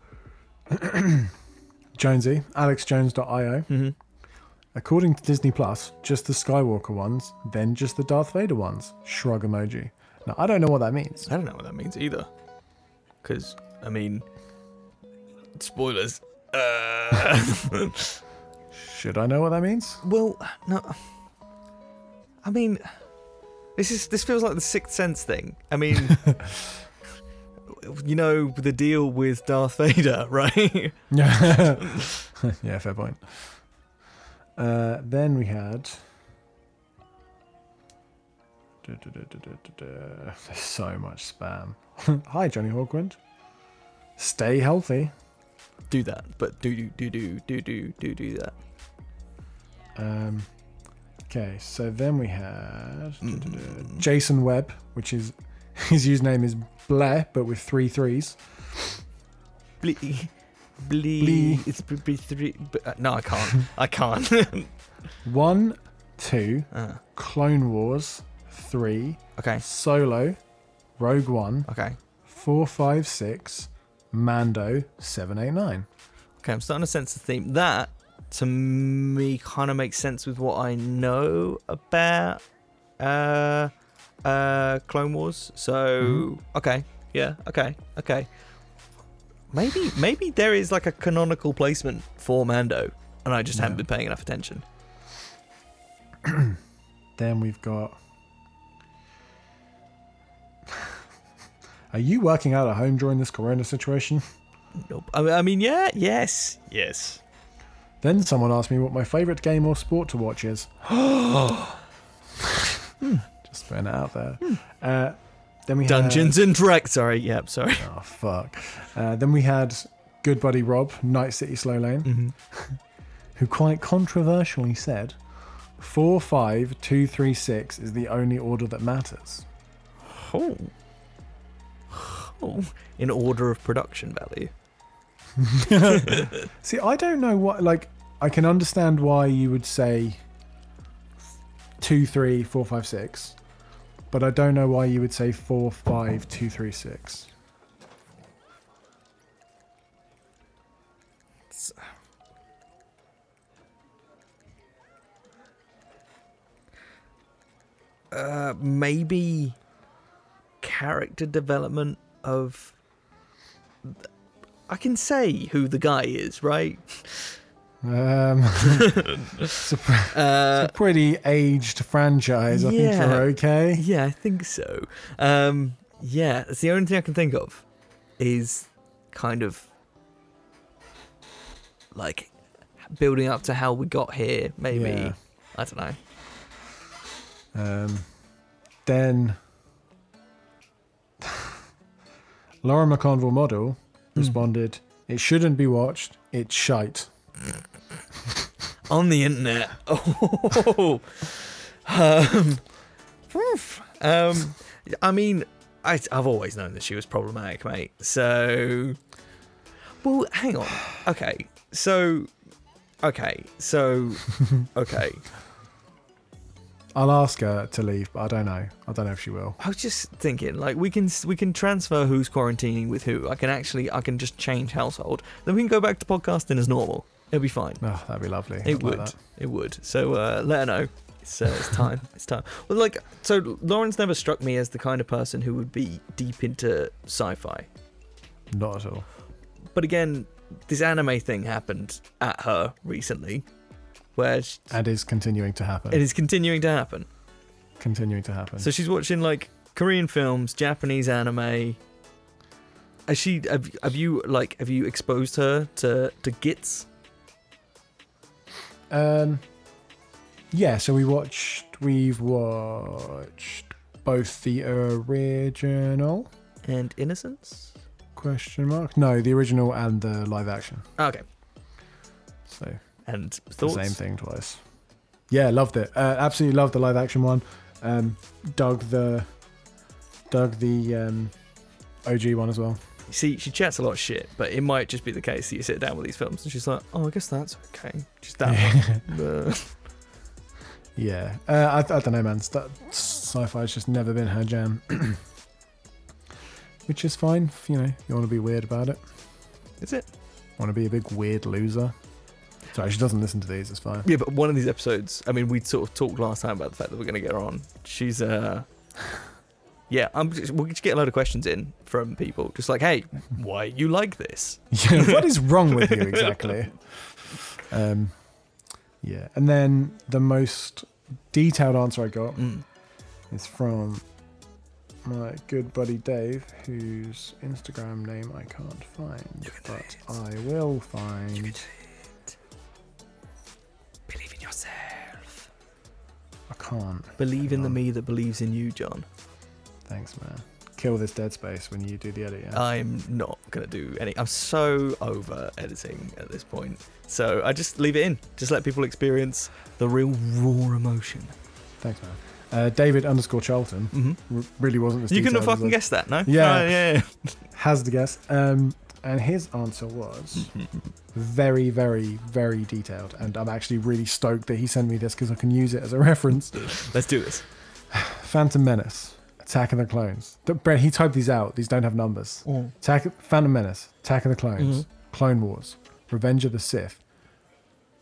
Jonesy, alexjones.io. Mm-hmm. According to Disney Plus, just the Skywalker ones, then just the Darth Vader ones. Shrug emoji. Now, I don't know what that means. I don't know what that means either. Because, I mean, spoilers. Should I know what that means? Well, no. I mean, this feels like the Sixth Sense thing. I mean... You know, the deal with Darth Vader, right? Yeah, fair point. Then we had... There's so much spam. Hi, Johnny Hawkwind. Stay healthy. Do that, but do that. Okay, so then we had... Jason Webb, which is... His username is Blair, but with 3 3s. Blee. It's three. No, I can't. 1, 2, Clone Wars, 3. Okay. Solo, Rogue One. Okay. 4, 5, 6, Mando, 7, 8, 9. Okay, I'm starting to sense the theme. That to me kind of makes sense with what I know about. Clone Wars. So okay. Maybe there is like a canonical placement for Mando, and I just haven't been paying enough attention. Then we've got. Are you working out at home during this Corona situation? Nope. I mean, yeah, yes. Then someone asked me what my favourite game or sport to watch is. Throwing it out there. Then we had Dungeons and Dragons. Sorry. Oh fuck. Then we had good buddy Rob, Night City Slow Lane, mm-hmm. who quite controversially said 4, 5, 2, 3, 6 is the only order that matters. Oh. In order of production value. See, I don't know what. Like, I can understand why you would say 2, 3, 4, 5, 6. But I don't know why you would say 4, 5, 2, 3, 6. Maybe character development of. I can say who the guy is, right? It's a pretty aged franchise. I think you're okay. Yeah, I think so. Yeah, it's the only thing I can think of is kind of like building up to how we got here. Maybe I don't know. Then Laura McConville model responded, "It shouldn't be watched. It's shite." On the internet. Oh. I mean, I've always known that she was problematic, mate. So, well, hang on. Okay. I'll ask her to leave, but I don't know. I don't know if she will. I was just thinking, like, we can transfer who's quarantining with who. I can just change household. Then we can go back to podcasting as normal. It'll be fine. Oh, that'd be lovely. It would. So let her know. It's time. It's time. Well, like, so Lauren's never struck me as the kind of person who would be deep into sci-fi. Not at all. But again, this anime thing happened at her recently. And is continuing to happen. It is continuing to happen. Continuing to happen. So she's watching, like, Korean films, Japanese anime. Has she? Have you exposed her to Gits? Yeah. So we've watched both the original and Innocence? No, the original and the live action. Okay. So. And thoughts? The same thing twice. Yeah, loved it. Absolutely loved the live action one. Dug the OG one as well. You see, she chats a lot of shit, but it might just be the case that you sit down with these films and she's like, oh, I guess that's okay. Just that one. Yeah. I don't know, man. Sci-fi's just never been her jam. Which is fine. You know, you want to be weird about it. Is it? Want to be a big weird loser. Sorry, she doesn't listen to these, it's fine. Yeah, but one of these episodes, I mean, we sort of talked last time about the fact that we're going to get her on. She's, yeah, we'll just get a load of questions in from people. Just like, hey, why are you like this? Yeah, what is wrong with you, exactly? Yeah, and then the most detailed answer I got is from my good buddy Dave, whose Instagram name I can't find, but I will find... Believe in yourself. I can't. Believe in the me that believes in you, John. Thanks, man. Kill this dead space when you do the edit. Yeah? I'm not going to do any. I'm so over editing at this point. So I just leave it in. Just let people experience the real raw emotion. Thanks, man. David _ Charlton. Mm-hmm. Really wasn't as detailed. You couldn't have fucking guessed that, no? Yeah. Yeah. Has to guess. And his answer was very, very, very detailed. And I'm actually really stoked that he sent me this because I can use it as a reference. Let's do this. Phantom Menace, Attack of the Clones. Brent, he typed these out. These don't have numbers. Mm. Phantom Menace, Attack of the Clones, Clone Wars, Revenge of the Sith,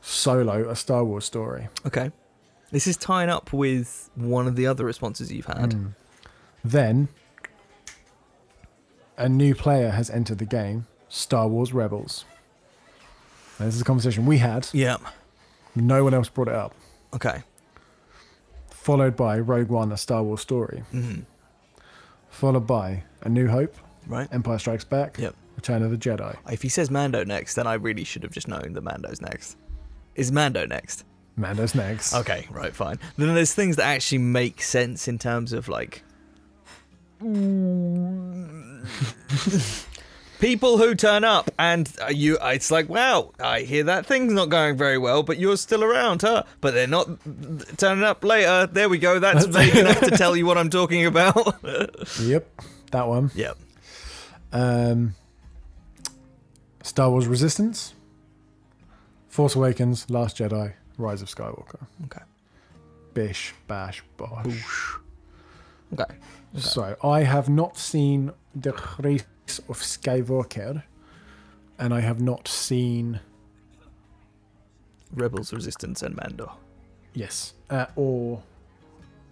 Solo, a Star Wars story. Okay. This is tying up with one of the other responses you've had. Then, a new player has entered the game, Star Wars Rebels. Now, this is a conversation we had. Yeah. No one else brought it up. Okay. Followed by Rogue One, a Star Wars story. Mm-hmm. Followed by A New Hope. Right. Empire Strikes Back. Yep. Return of the Jedi. If he says Mando next, then I really should have just known that Mando's next. Is Mando next? Mando's next. Okay, right, fine. Then there's things that actually make sense in terms of, like... people who turn up and it's like, wow, I hear that thing's not going very well, but you're still around, huh? But they're not turning up later. There we go. That's vague enough to tell you what I'm talking about. Yep, that one. Yep. Star Wars Resistance, Force Awakens, Last Jedi, Rise of Skywalker. Okay. Bish, bash, bosh. Oosh. Okay. So I have not seen The Rise of Skywalker, and I have not seen Rebels, Resistance, and Mando. Yes, I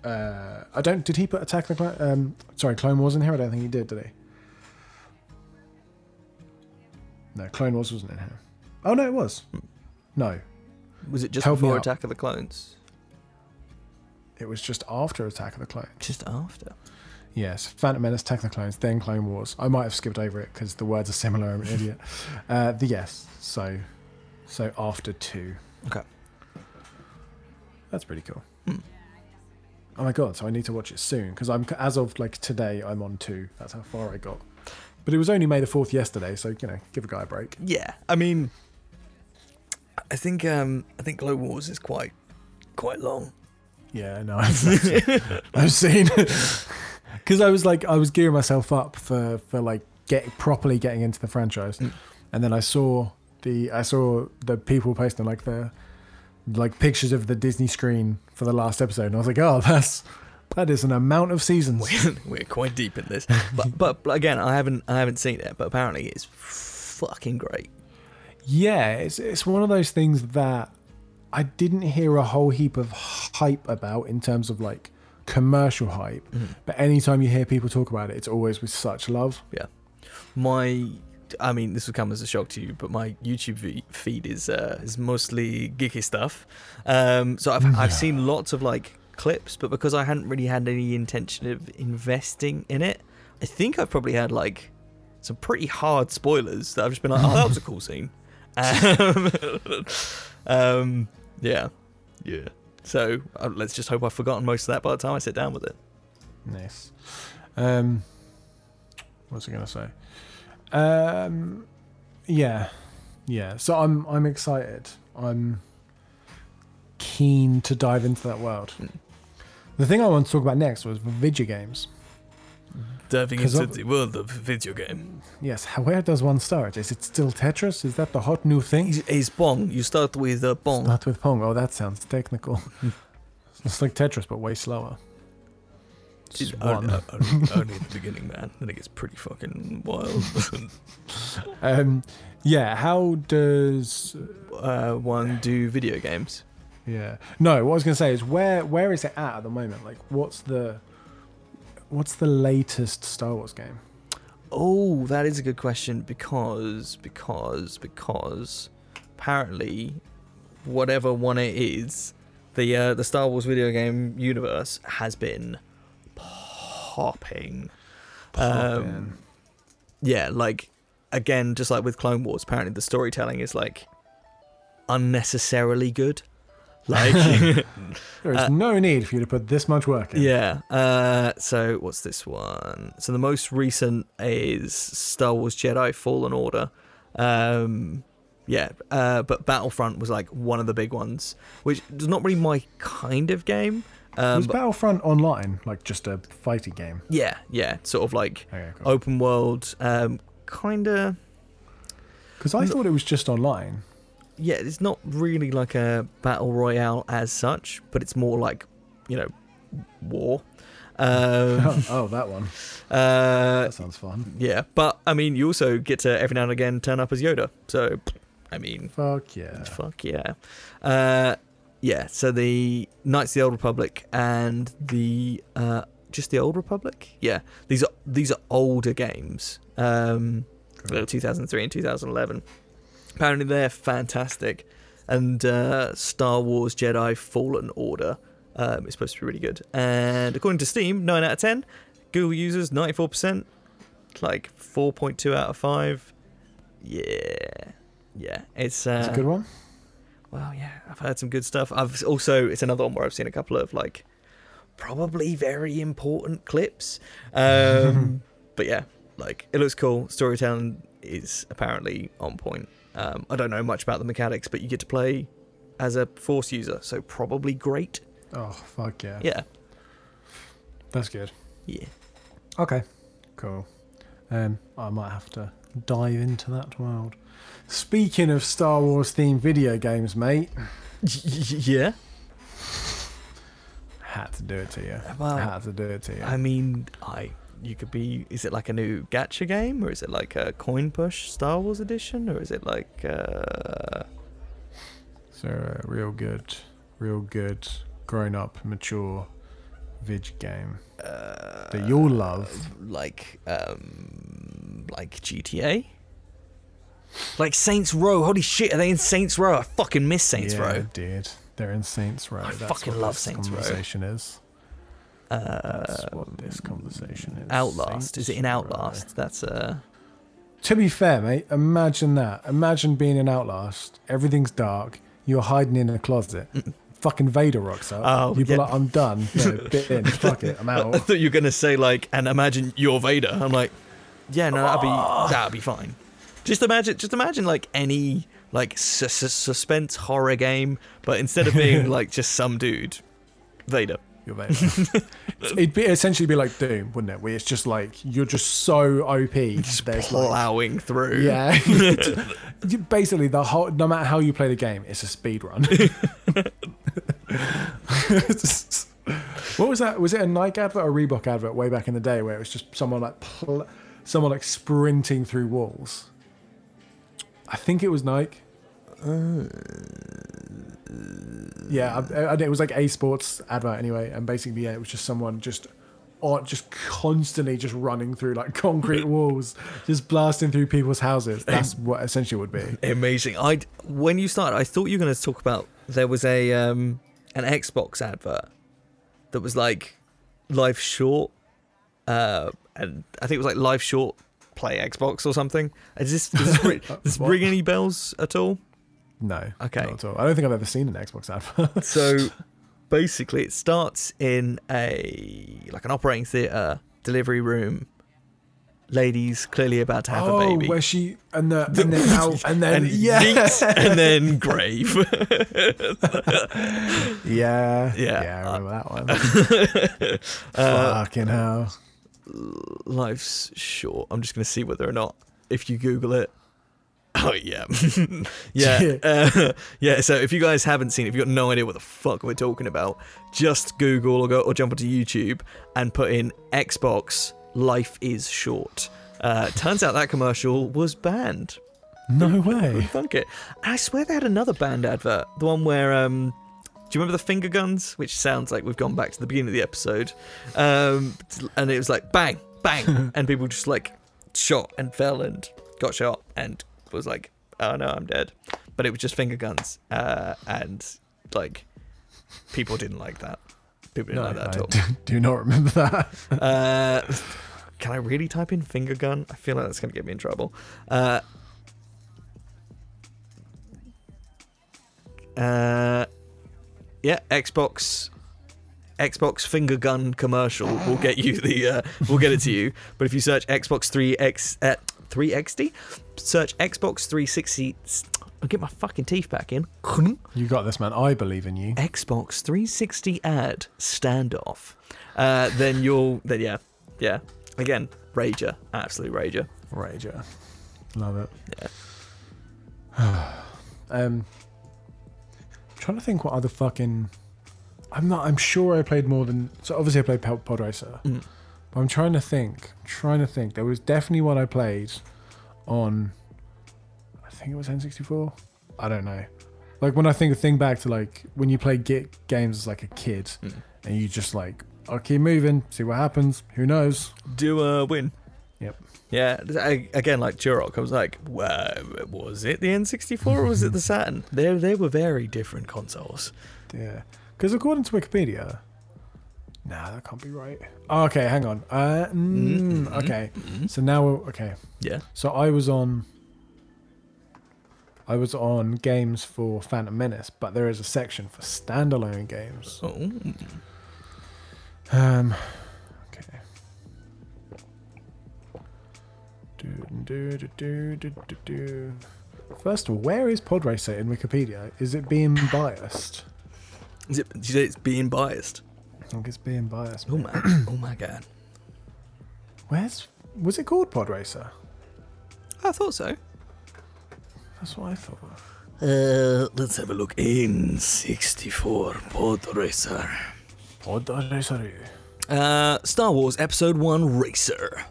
don't. Did he put Attack of the Clone? Clone Wars in here? I don't think he did. Did he? No, Clone Wars wasn't in here. Oh no, it was. No. Was it just before Attack of the Clones? It was just after Attack of the Clones. Just after. Yes, Phantom Menace, Attack of the Clones, then Clone Wars. I might have skipped over it because the words are similar. I'm an idiot. So after 2. Okay. That's pretty cool. Oh my god! So I need to watch it soon because I'm as of like today. I'm on 2. That's how far I got. But it was only May the 4th yesterday, so you know, give a guy a break. Yeah, I mean, I think Clone Wars is quite long. Yeah, no, I've seen because I was gearing myself up for like properly getting into the franchise, and then I saw the people posting like the like pictures of the Disney screen for the last episode, and I was like, oh, that is an amount of seasons. We're quite deep in this, but again, I haven't seen it, but apparently it's fucking great. Yeah, it's one of those things that I didn't hear a whole heap of hype about in terms of like commercial hype, but anytime you hear people talk about it, it's always with such love. Yeah, I mean, this will come as a shock to you, but my YouTube feed is mostly geeky stuff. So I've seen lots of like clips, but because I hadn't really had any intention of investing in it, I think I've probably had like some pretty hard spoilers that I've just been like, oh, that was a cool scene. Yeah. So let's just hope I've forgotten most of that by the time I sit down with it. Nice. What was I going to say? Yeah. So I'm excited. I'm keen to dive into that world. The thing I want to talk about next was video games. Diving into the world of video game. Yes. Where does one start? Is it still Tetris? Is that the hot new thing? It's Pong. You start with Pong. Start with Pong. Oh, that sounds technical. It's like Tetris, but way slower. It's only at the beginning, man. Then it gets pretty fucking wild. Yeah. How does one do video games? Yeah. No. What I was gonna say is where is it at the moment? Like, what's the latest Star Wars game? Oh, that is a good question because apparently whatever one it is, the Star Wars video game universe has been popping. Yeah, like again, just like with Clone Wars, apparently the storytelling is like unnecessarily good. Like there is no need for you to put this much work in. Yeah. So what's this one? So the most recent is Star Wars Jedi Fallen Order. But Battlefront was like one of the big ones, which is not really my kind of game. Was Battlefront online, like just a fighting game? Yeah, sort of like open world, kind of. Because I thought it was just online. Yeah, it's not really like a battle royale as such, but it's more like, war. That one. That sounds fun. Yeah, but I mean, you also get to every now and again turn up as Yoda. So, I mean, fuck yeah. So the Knights of the Old Republic and the just the Old Republic. Yeah, these are older games. 2003 and 2011. Apparently they're fantastic, and Star Wars Jedi Fallen Order is supposed to be really good. And according to Steam, 9 out of 10, Google users 94%, like 4.2 out of 5. Yeah, it's a good one. Well, yeah, I've heard some good stuff. It's another one where I've seen a couple of like probably very important clips. But yeah, like it looks cool. Storytelling is apparently on point. I don't know much about the mechanics, but you get to play as a Force user, so probably great. Oh, fuck yeah. Yeah. That's good. Yeah. Okay. Cool. I might have to dive into that world. Speaking of Star Wars-themed video games, mate. Yeah? Had to do it to you. I mean, You could be... Is it like a new gacha game? Or is it like a coin push Star Wars edition? Or is it like... So a real good, grown-up, mature vidge game that you'll love. Like GTA? Like Saints Row. Holy shit, are they in Saints Row? I fucking miss Saints Row. Yeah, dude. They're in Saints Row. That's fucking love Saints Row. Conversation is. That's what this conversation is. Outlast. Is it in Outlast? Right. That's To be fair, mate, imagine that. Imagine being in Outlast. Everything's dark. You're hiding in a closet. Fucking Vader rocks up. Oh, you'd be like, I'm done. No, bit in. Fuck it. I'm out. I thought you were going to say, like, and imagine you're Vader. I'm like, yeah, no, that'd be fine. Just imagine, like, any, like, suspense horror game, but instead of being, like, just some dude, Vader. You're there. It'd be essentially be like Doom, wouldn't it? Where it's just like you're just so OP, just plowing through. Yeah, basically the whole. No matter how you play the game, it's a speed run. What was that? Was it a Nike advert or a Reebok advert way back in the day where it was just someone like sprinting through walls? I think it was Nike. Yeah, it was like a sports advert anyway, and basically, yeah, it was just someone just constantly just running through like concrete walls, just blasting through people's houses. That's what essentially would be. Amazing. When you started, I thought you were going to talk about there was a an Xbox advert that was like life short, and I think it was like life short play Xbox or something. Does this ring any bells at all? No. Okay. Not at all. I don't think I've ever seen an Xbox advert. So basically it starts in an operating theatre delivery room. Lady's clearly about to have a baby. Oh, where she and then out and then yes, and then grave. Yeah. Yeah. Yeah, I remember that one. Fucking hell. Life's short. I'm just going to see whether or not if you Google it. Oh yeah. Yeah. Yeah, so if you guys haven't seen it, if you've got no idea what the fuck we're talking about, just Google or jump onto YouTube and put in Xbox Life is Short. Turns out that commercial was banned. No way. Fuck it. I swear they had another banned advert. The one where do you remember the finger guns? Which sounds like we've gone back to the beginning of the episode. And it was like bang, bang, and people just like shot and fell and got shot and was like, oh no, I'm dead. But it was just finger guns. And like people didn't like that. People didn't like that at all. Do not remember that. Can I really type in finger gun? I feel like that's going to get me in trouble. Yeah, Xbox finger gun commercial will get you the we'll get it to you. But if you search Xbox 3XD, search Xbox 360. I'll get my fucking teeth back in. You got this, man. I believe in you. Xbox 360 ad standoff. Then yeah. Again, rager, absolute rager. Rager, love it. Yeah. I'm trying to think what other fucking. I'm sure I played more than. So obviously I played Pod Racer. Mm. But I'm trying to think. There was definitely one I played on. I think it was N64. I don't know. Like when I think back to like when you play games as like a kid, and you just like, I'll keep moving, see what happens. Who knows? Do a win. Yep. Yeah. Again, like Turok, I was like, was it the N64 or was it the Saturn? They were very different consoles. Yeah. Because according to Wikipedia, nah, that can't be right. Oh, okay, hang on. Okay. Mm-hmm. So now we're okay. Yeah. So I was on games for Phantom Menace, but there is a section for standalone games. Oh. Okay. First of all, where is Podracer in Wikipedia? Is it being biased? Did you say it's being biased? I think it's being biased. Man. Oh my god. Was it called Podracer? I thought so. That's what I thought. Let's have a look. N64 Podracer. Podracer. Star Wars Episode 1 Racer.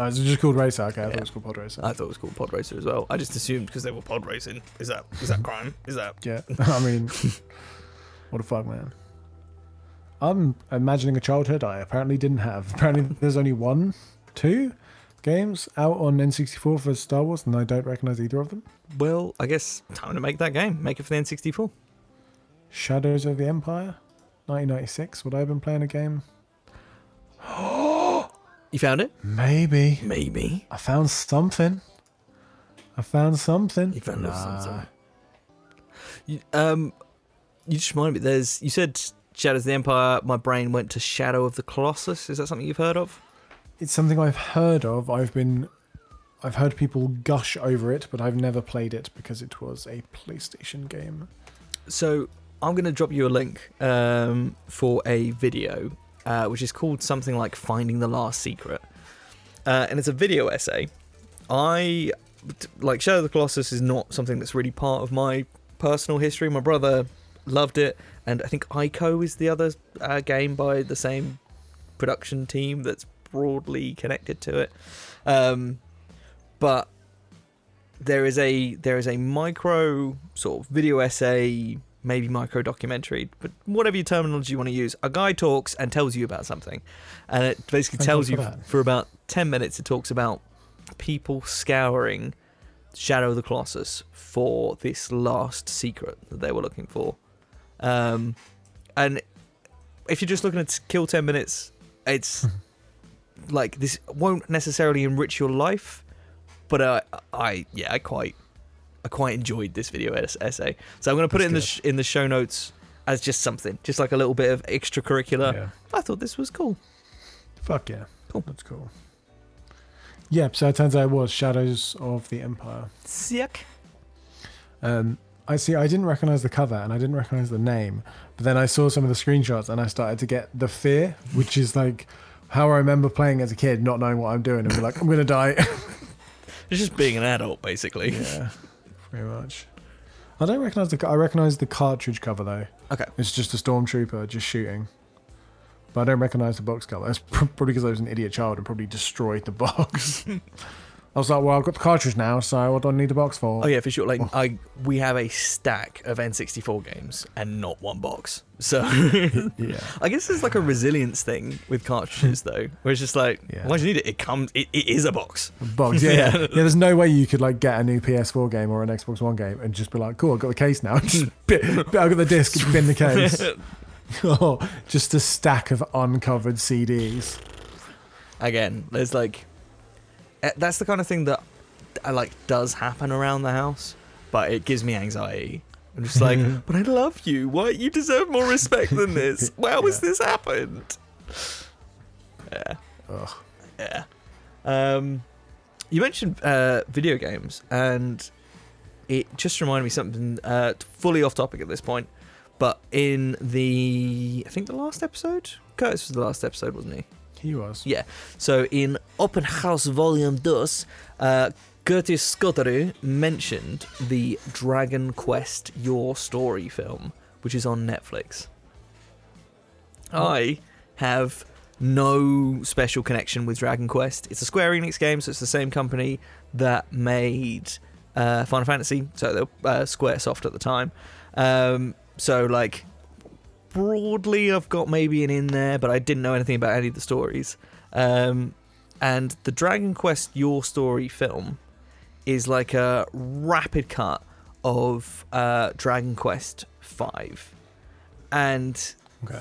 Is it just called Racer? Okay, I thought it was called Podracer. I thought it was called Podracer as well. I just assumed because they were pod racing. Is that crime? Is that? Yeah. I mean, what the fuck, man. I'm imagining a childhood I apparently didn't have. Apparently, there's only two games out on N64 for Star Wars, and I don't recognise either of them. Well, I guess time to make that game. Make it for the N64. Shadows of the Empire, 1996. Would I have been playing a game? You found it? Maybe. I found something. You found something. You just reminded me. You said Shadows of the Empire. My brain went to Shadow of the Colossus. Is that something you've heard of? It's something I've heard of. I've heard people gush over it, but I've never played it because it was a PlayStation game. So I'm going to drop you a link for a video, which is called something like Finding the Last Secret. And it's a video essay. Shadow of the Colossus is not something that's really part of my personal history. My brother Loved it. And I think Ico is the other game by the same production team that's broadly connected to it. But there is a micro sort of video essay, maybe micro documentary, but whatever your terminology you want to use, a guy talks and tells you about something. And it basically tells you for about 10 minutes, it talks about people scouring Shadow of the Colossus for this last secret that they were looking for. And if you're just looking to kill 10 minutes, it's like, this won't necessarily enrich your life, but I quite enjoyed this video essay. So I'm going to put it in the show notes as just something, just like a little bit of extracurricular. Yeah. I thought this was cool. Fuck yeah. Cool. That's cool. Yeah, so it turns out it was Shadows of the Empire. Sick. I see. I didn't recognize the cover and I didn't recognize the name, but then I saw some of the screenshots and I started to get the fear, which is like how I remember playing as a kid, not knowing what I'm doing and be like, I'm going to die. It's just being an adult, basically. Yeah, pretty much. I don't recognize I recognize the cartridge cover though. Okay. It's just a stormtrooper just shooting. But I don't recognise the box cover. That's probably because I was an idiot child and probably destroyed the box. I was like, well, I've got the cartridge now, so what do I need the box for? Oh yeah, for sure. Like, we have a stack of N64 games and not one box. So yeah. I guess there's like a resilience thing with cartridges though, where it's just like, why do you need it? It is a box. A box, yeah. Yeah, there's no way you could like get a new PS4 game or an Xbox One game and just be like, cool, I've got the case now. Just I've got the disc, bin the case. Oh, just a stack of uncovered CDs. Again, there's like, that's the kind of thing that I like does happen around the house, but it gives me anxiety. I'm just like, but I love you. Why? You deserve more respect than this. How has this happened? Yeah. Ugh. Yeah. You mentioned video games, and it just reminded me something fully off topic at this point. But in the last episode? Curtis was the last episode, wasn't he? He was. Yeah. So in Open House Volume 2, Curtis Scotaru mentioned the Dragon Quest Your Story film, which is on Netflix. Oh. I have no special connection with Dragon Quest. It's a Square Enix game, so it's the same company that made Final Fantasy, so they were Squaresoft at the time. So, like, broadly, I've got maybe an in there, but I didn't know anything about any of the stories. And the Dragon Quest Your Story film is like a rapid cut of Dragon Quest V. And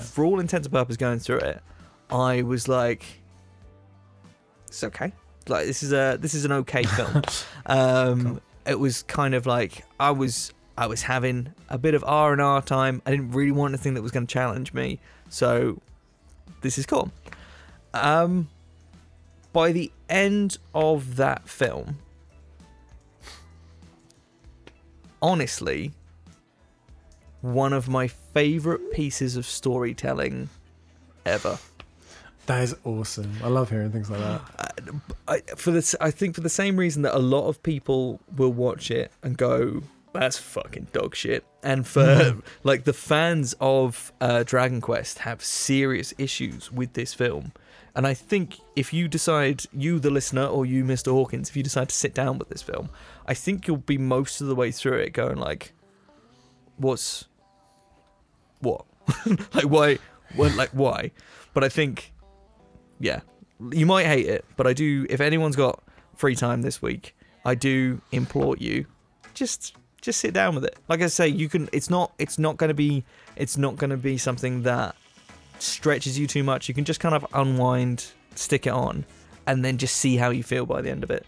for all intents and purposes going through it, I was like, it's okay. Like, this is an okay film. Cool. It was kind of like, I was having a bit of R&R time. I didn't really want anything that was going to challenge me. So this is cool. By the end of that film, honestly, one of my favourite pieces of storytelling ever. That is awesome. I love hearing things like that. I think for the same reason that a lot of people will watch it and go, that's fucking dog shit. And for like the fans of Dragon Quest have serious issues with this film. And I think if you decide, you the listener or you Mr. Hawkins, if you decide to sit down with this film, I think you'll be most of the way through it going like, what? Like why? Like why? But I think, yeah, you might hate it, but I do, if anyone's got free time this week, I do implore you, just sit down with it. Like I say, you can. It's not going to be something that stretches you too much. You can just kind of unwind, stick it on, and then just see how you feel by the end of it.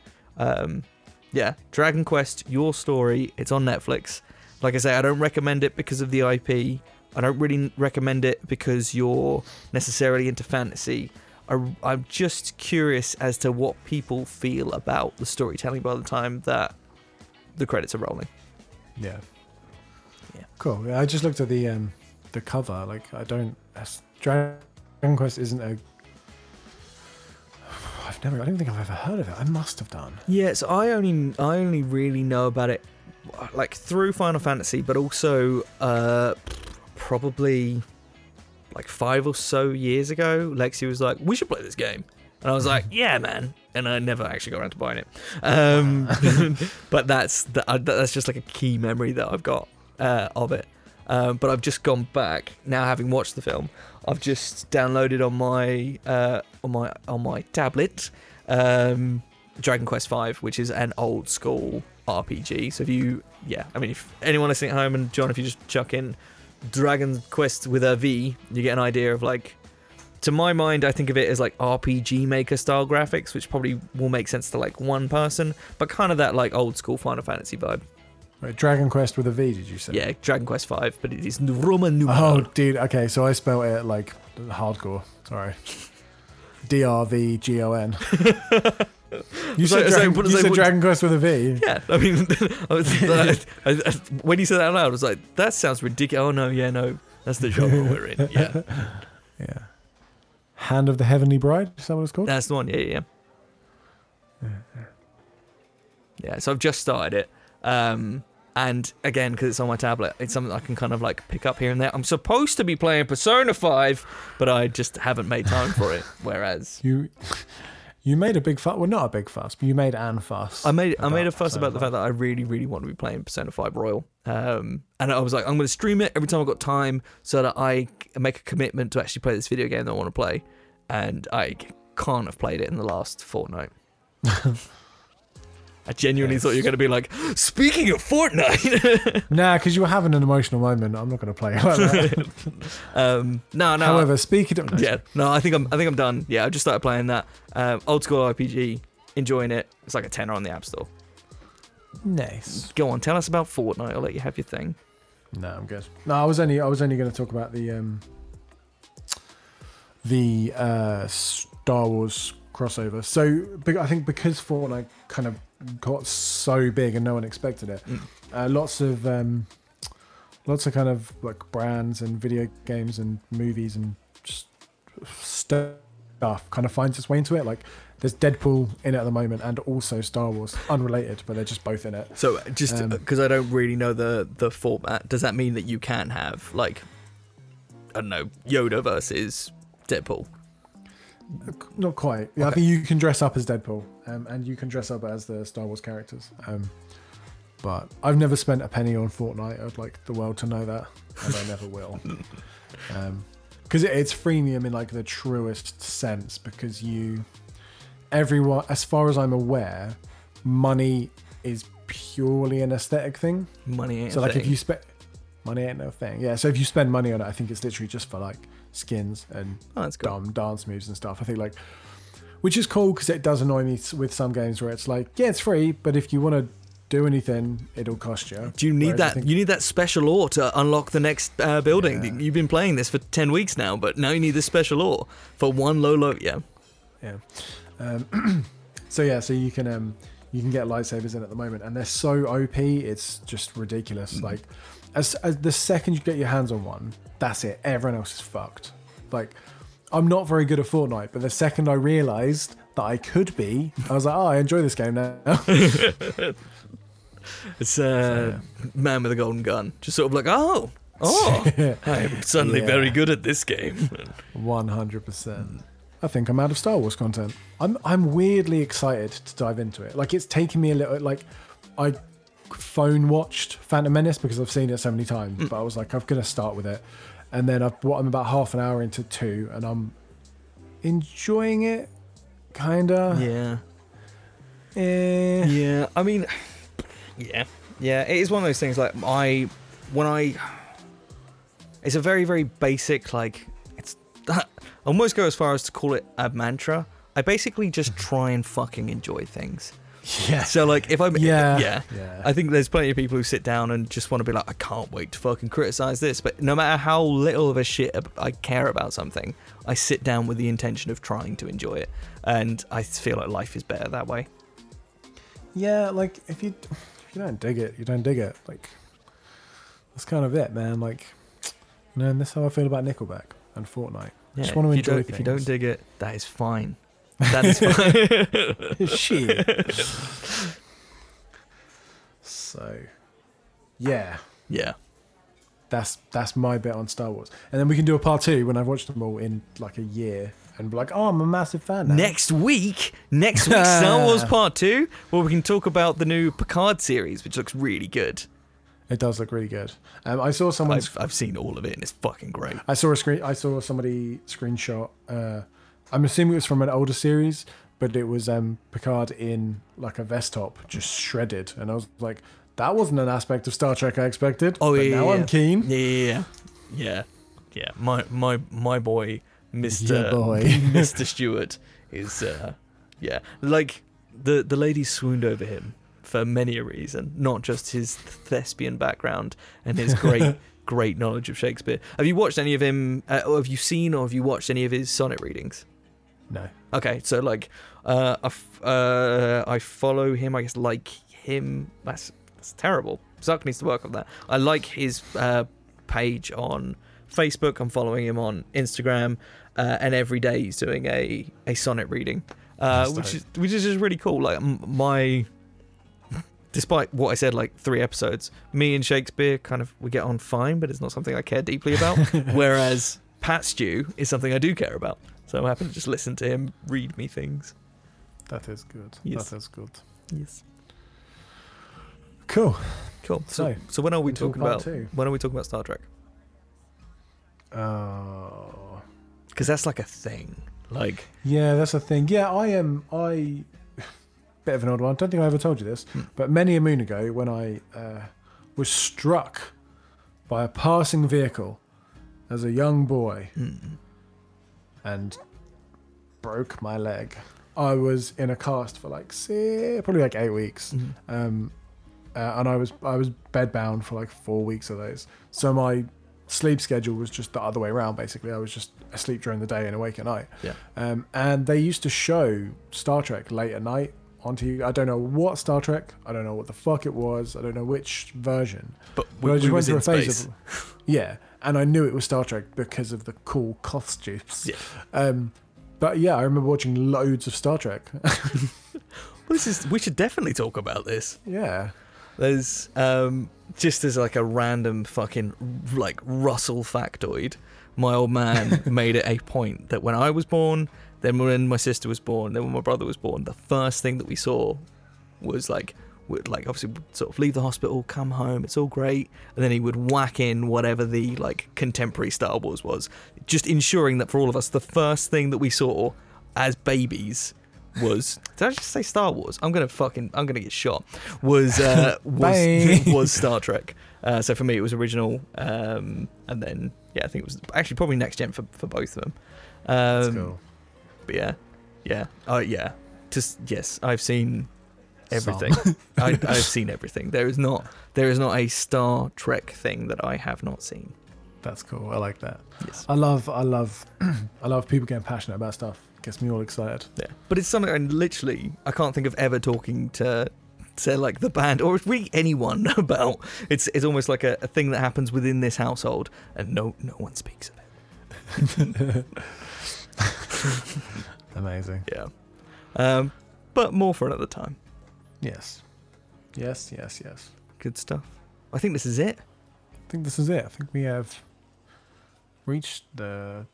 Yeah, Dragon Quest: Your Story. It's on Netflix. Like I say, I don't recommend it because of the IP. I don't really recommend it because you're necessarily into fantasy. I'm just curious as to what people feel about the storytelling by the time that the credits are rolling. Yeah. Cool. I just looked at the cover. Like, Dragon Quest isn't a. I don't think I've ever heard of it. I must have done. Yeah. So I only really know about it, like through Final Fantasy, but also probably like 5 or so years ago, Lexi was like, we should play this game. And I was like, yeah, man. And I never actually got around to buying it. But that's just like a key memory that I've got of it. But I've just gone back now, having watched the film. I've just downloaded on my tablet Dragon Quest V, which is an old school RPG. So if anyone listening at home, and John, if you just chuck in Dragon Quest with a V, you get an idea of, like, to my mind, I think of it as like RPG Maker style graphics, which probably will make sense to like one person, but kind of that like old school Final Fantasy vibe. Right, Dragon Quest with a V, did you say? Yeah, Dragon Quest V, but it is Roman numeral. Oh, dude. Okay, so I spelled it like hardcore. Sorry. D-R-V-G-O-N. You said Dragon Quest with a V. Yeah, I mean, I when you said that out loud, I was like, that sounds ridiculous. Oh, no, yeah, no. That's the genre we're in, yeah. Yeah. Hand of the Heavenly Bride, is that what it's called? That's the one, yeah. Yeah, so I've just started it. And again, because it's on my tablet, it's something I can kind of like pick up here and there. I'm supposed to be playing Persona 5, but I just haven't made time for it. Whereas you made a big fuss. Well, not a big fuss, but you made an fuss. I made a fuss about the fact that I really, really want to be playing Persona 5 Royal. And I was like, I'm going to stream it every time I've got time so that I make a commitment to actually play this video game that I want to play. And I can't have played it in the last fortnight. I genuinely thought you were going to be like, speaking of Fortnite. Nah, because you were having an emotional moment. I'm not going to play it like that. No. However, speaking of... Yeah, no, I think I'm done. Yeah, I just started playing that. Old school RPG, enjoying it. It's like a £10 on the App Store. Nice. Go on, tell us about Fortnite. I'll let you have your thing. No, I'm good. No, I was only going to talk about the Star Wars crossover. So I think because Fortnite kind of got so big and no one expected it. Lots of kind of like brands and video games and movies and just stuff kind of finds its way into it. Like there's Deadpool in it at the moment, and also Star Wars, unrelated, but they're just both in it. So just because I don't really know the format, does that mean that you can have like, I don't know, Yoda versus Deadpool? Not quite. Yeah, okay. I think you can dress up as Deadpool, and you can dress up as the Star Wars characters. But I've never spent a penny on Fortnite. I'd like the world to know that, and I never will. Because it's freemium in like the truest sense. Because everyone, as far as I'm aware, money is purely an aesthetic thing. Money ain't. So like, if you spend money, ain't no thing. Yeah. So if you spend money on it, I think it's literally just for like skins and dumb dance moves and stuff, I think, like, which is cool because it does annoy me with some games where it's like, yeah, it's free, but if you want to do anything, it'll cost you. Do you need Whereas that? You need that special ore to unlock the next building. Yeah. You've been playing this for 10 weeks now, but now you need this special ore for one low. Yeah. So you can get lightsabers in at the moment, and they're so OP, it's just ridiculous. Mm. Like, as the second you get your hands on one, that's it. Everyone else is fucked. Like, I'm not very good at Fortnite, but the second I realised that I could be, I was like, oh, I enjoy this game now. It's Man with a Golden Gun. Just sort of like, oh, I'm suddenly very good at this game. 100%. I think I'm out of Star Wars content. I'm weirdly excited to dive into it. Like, it's taken me a little... Like, I... phone watched Phantom Menace because I've seen it so many times, but I was like, I'm gonna start with it, and then I'm about half an hour into 2, and I'm enjoying it, kinda. Yeah. I mean, yeah. It is one of those things. Like, it's a very, very basic. Like, it's I almost go as far as to call it a mantra. I basically just try and fucking enjoy things. Yeah. So like, if I'm I think there's plenty of people who sit down and just want to be like, I can't wait to fucking criticize this, but no matter how little of a shit I care about something, I sit down with the intention of trying to enjoy it, and I feel like life is better that way. Yeah, like if you don't dig it, you don't dig it. Like, that's kind of it, man. Like, you know, and that's how I feel about Nickelback and Fortnite. I just want to enjoy things. If you don't dig it, that is fine. That is fine. Shit. So, yeah. That's my bit on Star Wars. And then we can do a part two when I've watched them all in like a year and be like, oh, I'm a massive fan now. Next week, Star Wars Part 2, where we can talk about the new Picard series, which looks really good. It does look really good. I saw someone's... I've seen all of it, and it's fucking great. I saw somebody screenshot... I'm assuming it was from an older series, but it was Picard in like a vest top, just shredded. And I was like, that wasn't an aspect of Star Trek I expected. Oh, but yeah. Now I'm keen. Yeah. My boy... Mr. Stewart is, like the ladies swooned over him for many a reason, not just his thespian background and his great knowledge of Shakespeare. Have you watched any of him? Have you seen or have you watched any of his sonnet readings? No. Okay, so I follow him. I guess like him. That's terrible. Zuck needs to work on that. I like his page on Facebook. I'm following him on Instagram, and every day he's doing a sonnet reading, which is just really cool. Like despite what I said, like 3 episodes, me and Shakespeare kind of we get on fine, but it's not something I care deeply about. Whereas Pat Stew is something I do care about, so I'm happy to just listen to him read me things. That is good. Yes. That is good. Yes. Cool. So when are we talking about? When are we talking about Star Trek? Oh, because that's like a thing. Like, yeah, that's a thing. Yeah, I am. I bit of an odd one. I don't think I ever told you this, but many a moon ago, when I was struck by a passing vehicle as a young boy and broke my leg, I was in a cast for probably 8 weeks, and I was bedbound for 4 weeks of those. So my sleep schedule was just the other way around, basically. I was just asleep during the day and awake at night. Yeah. And they used to show Star Trek late at night on TV. I don't know what Star Trek. I don't know what the fuck it was. I don't know which version. But I just went through a phase of... Yeah. And I knew it was Star Trek because of the cool costumes. Yeah. But yeah, I remember watching loads of Star Trek. We should definitely talk about this. Yeah. There's just as a random fucking Russell factoid, my old man made it a point that when I was born, then when my sister was born, then when my brother was born, the first thing that we saw was would obviously sort of leave the hospital, come home, it's all great, and then he would whack in whatever the contemporary Star Wars was, just ensuring that for all of us, the first thing that we saw as babies was, did I just say Star Wars? I'm gonna get shot. Was Star Trek. So for me it was original, and then I think it was actually probably next gen for both of them. That's cool. But yeah. Oh yeah. Just yes, I've seen everything. I've seen everything. There is not a Star Trek thing that I have not seen. That's cool. I like that. Yes. I love people getting passionate about stuff. Gets me all excited. Yeah, but it's something I can't think of ever talking to, say, the band or really anyone about. It's almost like a thing that happens within this household, and no one speaks of it. Amazing. Yeah, but more for another time. Yes. Good stuff. I think this is it. I think we have reached the.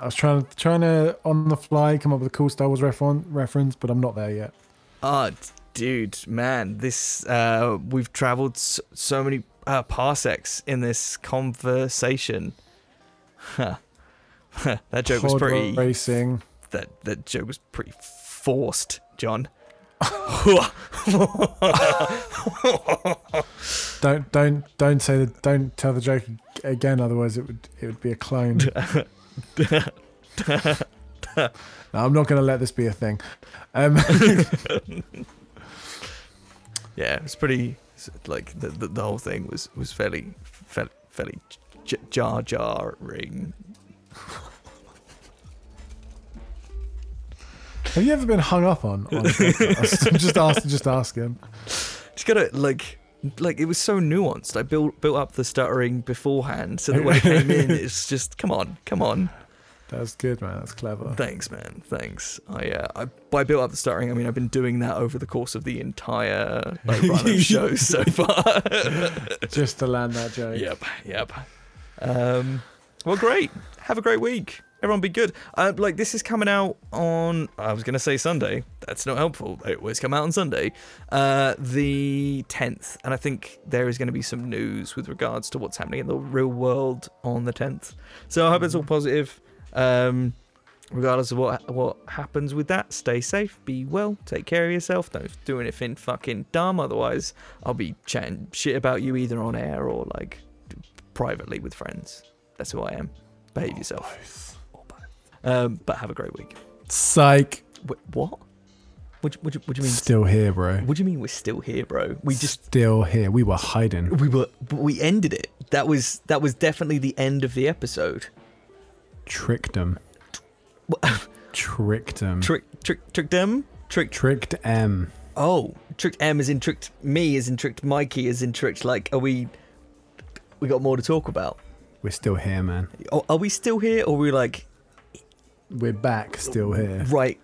I was trying to on the fly come up with a cool Star Wars reference, but I'm not there yet. Oh, dude, man, this we've travelled so many parsecs in this conversation. Huh. That joke was pretty racing. That joke was pretty forced, John. Don't tell the joke again, otherwise it would be a clone. No, I'm not going to let this be a thing. Yeah, it's pretty the whole thing was fairly jarring. Have you ever been hung up on a podcast? Just ask him. Just gotta it was so nuanced. I built up the stuttering beforehand, so the way it came in, it's just come on. That's good, man. That's clever. Thanks, man. Thanks. I by built up the stuttering, I mean I've been doing that over the course of the entire run of shows so far. Just to land that joke. Yep. Well, great. Have a great week. Everyone be good. This is coming out on, I was going to say Sunday. That's not helpful. It always come out on Sunday. The 10th. And I think there is going to be some news with regards to what's happening in the real world on the 10th. So I hope it's all positive. Regardless of what happens with that, stay safe, be well, take care of yourself, don't do anything fucking dumb, otherwise I'll be chatting shit about you either on air or like privately with friends. That's who I am. Behave yourself. Both. Or both. But have a great week. Psych. Wait, what? What do you mean? Still here, bro. What do you mean we're still here, bro? We just still here. We were hiding. We ended it. That was definitely the end of the episode. Tricked them. Oh, tricked M as in tricked me, as in tricked Mikey, as in tricked, like, are we got more to talk about? We're still here, man. Are we still here, or we're back, still here? Right,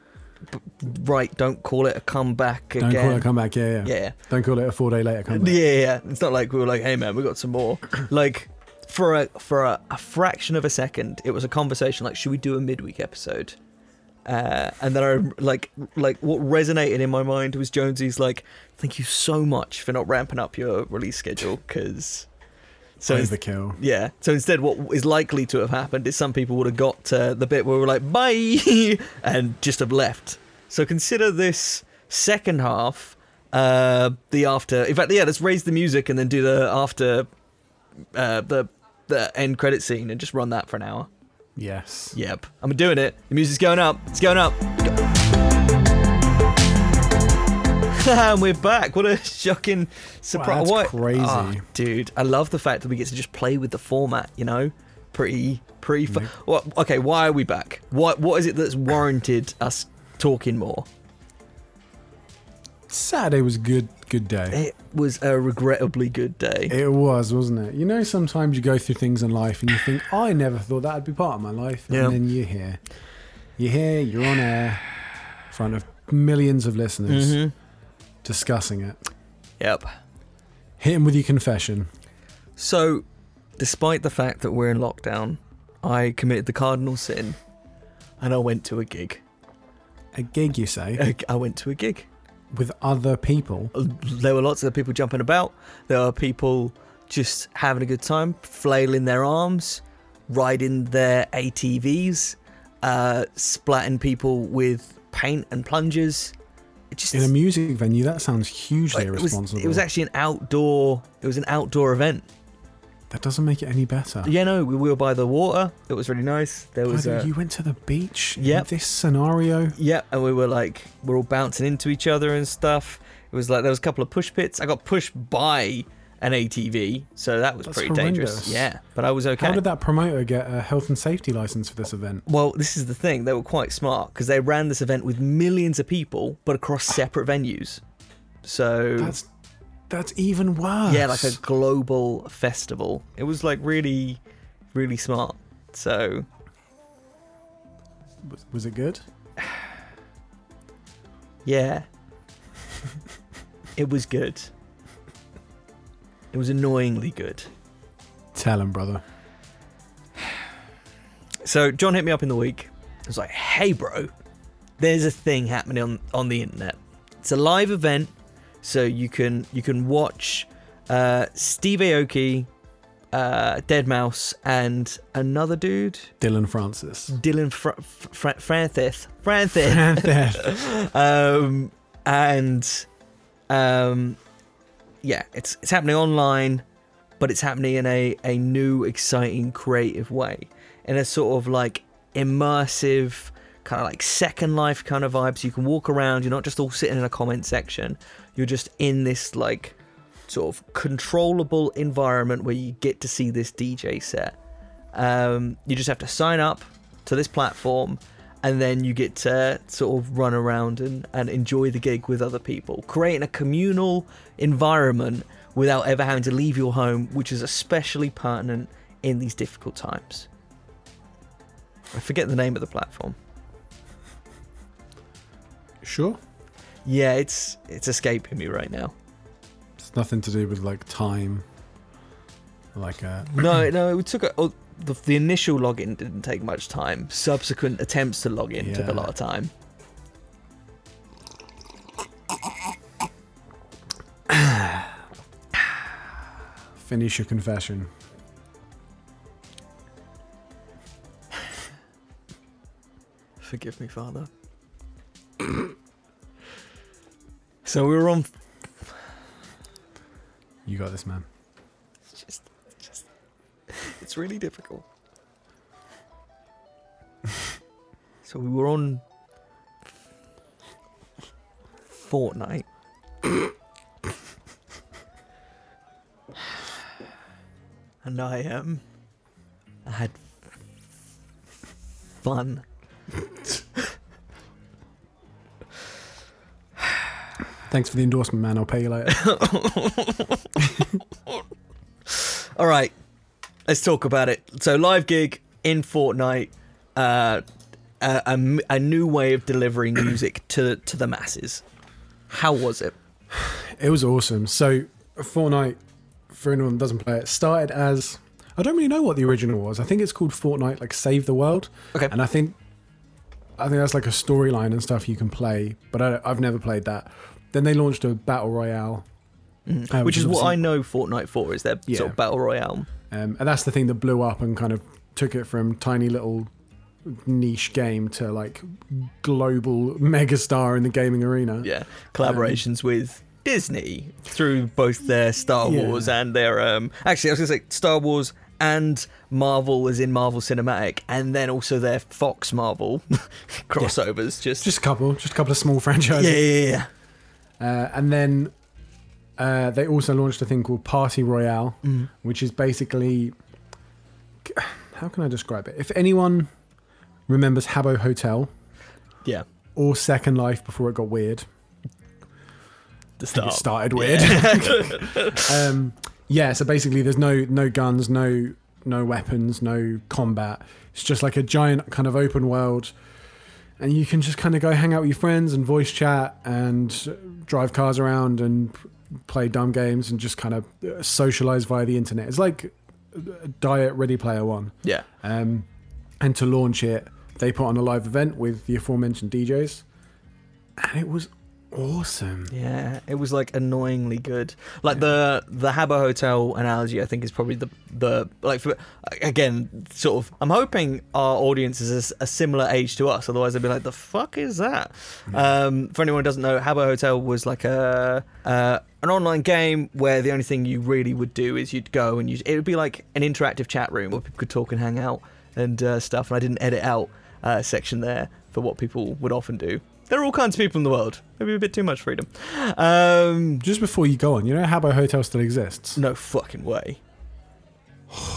don't call it a comeback again. Don't call it a comeback, yeah. Don't call it a 4-day later comeback. Yeah, it's not like we were like, hey man, we got some more. Like, For a fraction of a second, it was a conversation like, should we do a midweek episode? And then I like what resonated in my mind was Jonesy's like, thank you so much for not ramping up your release schedule, because so the kill. Yeah. So instead, what is likely to have happened is some people would have got to the bit where we're like, bye, and just have left. So consider this second half, the after. In fact, yeah, let's raise the music and then do the after. The end credit scene and just run that for an hour. Yes. Yep. I'm doing it. The music's going up. It's going up. And we're back. What a shocking surprise. Wow, that's crazy. Oh, dude, I love the fact that we get to just play with the format, you know? Pretty fun. Well, okay, why are we back? What is it that's warranted us talking more? Saturday was a good day. It was a regrettably good day. It was, wasn't it? You know, sometimes you go through things in life and you think, I never thought that would be part of my life. And then you're here, you're on air in front of millions of listeners discussing it. Yep. Hit him with your confession. So, despite the fact that we're in lockdown, I committed the cardinal sin and I went to a gig. A gig, you say? I went to a gig. With other people? There were lots of people jumping about. There were people just having a good time, flailing their arms, riding their ATVs, splatting people with paint and plungers. In a music venue, that sounds hugely irresponsible. It was actually an outdoor event. That doesn't make it any better. Yeah, no, we were by the water. It was really nice. There was you went to the beach in this scenario? Yep, and we were like, we're all bouncing into each other and stuff. It was like, there was a couple of push pits. I got pushed by an ATV, so that was pretty dangerous. Yeah, but I was okay. How did that promoter get a health and safety license for this event? Well, this is the thing. They were quite smart because they ran this event with millions of people, but across separate venues. So... That's even worse. Yeah, like a global festival. It was like really, really smart. So, was it good? Yeah, it was good. It was annoyingly good. Tell him, brother. So John hit me up in the week. I was like, "Hey, bro, there's a thing happening on the internet. It's a live event." So you can watch Steve Aoki, Deadmau5, and another dude, Dylan Francis. Francis. It's happening online, but it's happening in a new, exciting, creative way, in a sort of like immersive kind of like Second Life kind of vibe. So you can walk around. You're not just all sitting in a comment section. You're just in this like sort of controllable environment where you get to see this DJ set. You just have to sign up to this platform and then you get to sort of run around and enjoy the gig with other people, creating a communal environment without ever having to leave your home, which is especially pertinent in these difficult times. I forget the name of the platform. Sure. Yeah, it's escaping me right now. It's nothing to do with like time. Like a... No, it took the initial login didn't take much time. Subsequent attempts to log in took a lot of time. Finish your confession. Forgive me, Father. So we were on... You got this, man. It's just it's really difficult. So we were on... Fortnite. And I had fun. Thanks for the endorsement, man. I'll pay you later. All right, let's talk about it. So, live gig in Fortnite, a new way of delivering music to the masses. How was it? It was awesome. So, Fortnite, for anyone that doesn't play it, started as, I don't really know what the original was. I think it's called Fortnite, like Save the World. Okay. And I think that's like a storyline and stuff you can play, but I've never played that. Then they launched a Battle Royale. Which is what I know Fortnite for, is their sort of Battle Royale. And that's the thing that blew up and kind of took it from tiny little niche game to like global megastar in the gaming arena. Yeah, collaborations with Disney through both their Star Wars and their... actually, I was going to say Star Wars and Marvel is in Marvel Cinematic, and then also their Fox Marvel crossovers. Yeah. Just a couple of small franchises. Yeah. And then they also launched a thing called Party Royale, which is basically... How can I describe it? If anyone remembers Habbo Hotel or Second Life before it got weird... It started weird. Yeah. So basically there's no guns, no weapons, no combat. It's just like a giant kind of open world. And you can just kind of go hang out with your friends and voice chat and drive cars around and play dumb games and just kind of socialize via the internet. It's like Diet Ready Player One. Yeah. And to launch it, they put on a live event with the aforementioned DJs. And it was awesome. Yeah, it was like annoyingly good. Like the Habbo Hotel analogy, I think, is probably the like for, again, sort of. I'm hoping our audience is a similar age to us. Otherwise, they'd be like, "The fuck is that?" Yeah. For anyone who doesn't know, Habbo Hotel was like an online game where the only thing you really would do is you'd go and it would be like an interactive chat room where people could talk and hang out and stuff. And I didn't edit out a section there for what people would often do. There are all kinds of people in the world. Maybe a bit too much freedom. Just before you go on, you know Habbo Hotel still exists? No fucking way.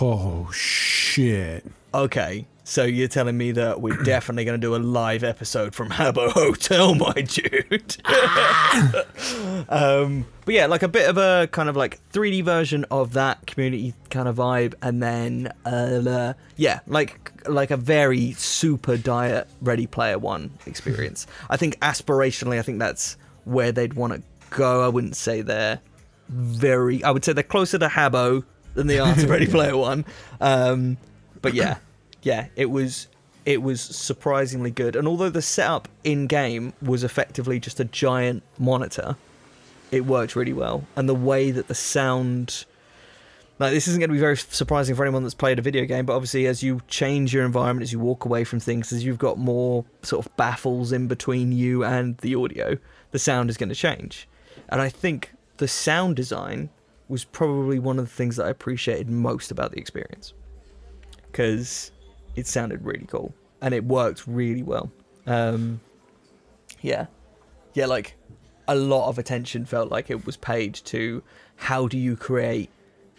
Oh, shit. Okay, so you're telling me that we're definitely going to do a live episode from Habbo Hotel, my dude. But yeah, like a bit of a kind of like 3D version of that community kind of vibe. And then, like a very super Diet Ready Player One experience. I think aspirationally, I think that's where they'd want to go. I wouldn't say they're I would say they're closer to Habbo than they are to Ready Player One. But yeah, it was surprisingly good. And although the setup in game was effectively just a giant monitor, it worked really well. And the way that the sound... Like, this isn't going to be very surprising for anyone that's played a video game, but obviously as you change your environment, as you walk away from things, as you've got more sort of baffles in between you and the audio, the sound is going to change. And I think the sound design was probably one of the things that I appreciated most about the experience, because it sounded really cool and it worked really well. Like a lot of attention felt like it was paid to how do you create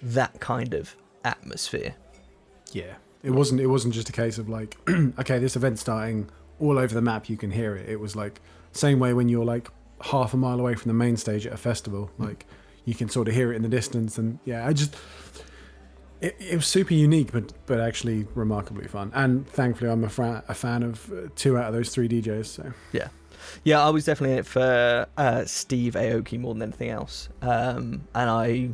that kind of atmosphere. Yeah, it wasn't just a case of like okay, this event's starting, all over the map you can hear it. It was like same way when you're like half a mile away from the main stage at a festival, like you can sort of hear it in the distance. And yeah, I just It was super unique, but actually remarkably fun. And thankfully, I'm a fan of 2 out of those 3 DJs. So yeah, I was definitely in it for Steve Aoki more than anything else, and I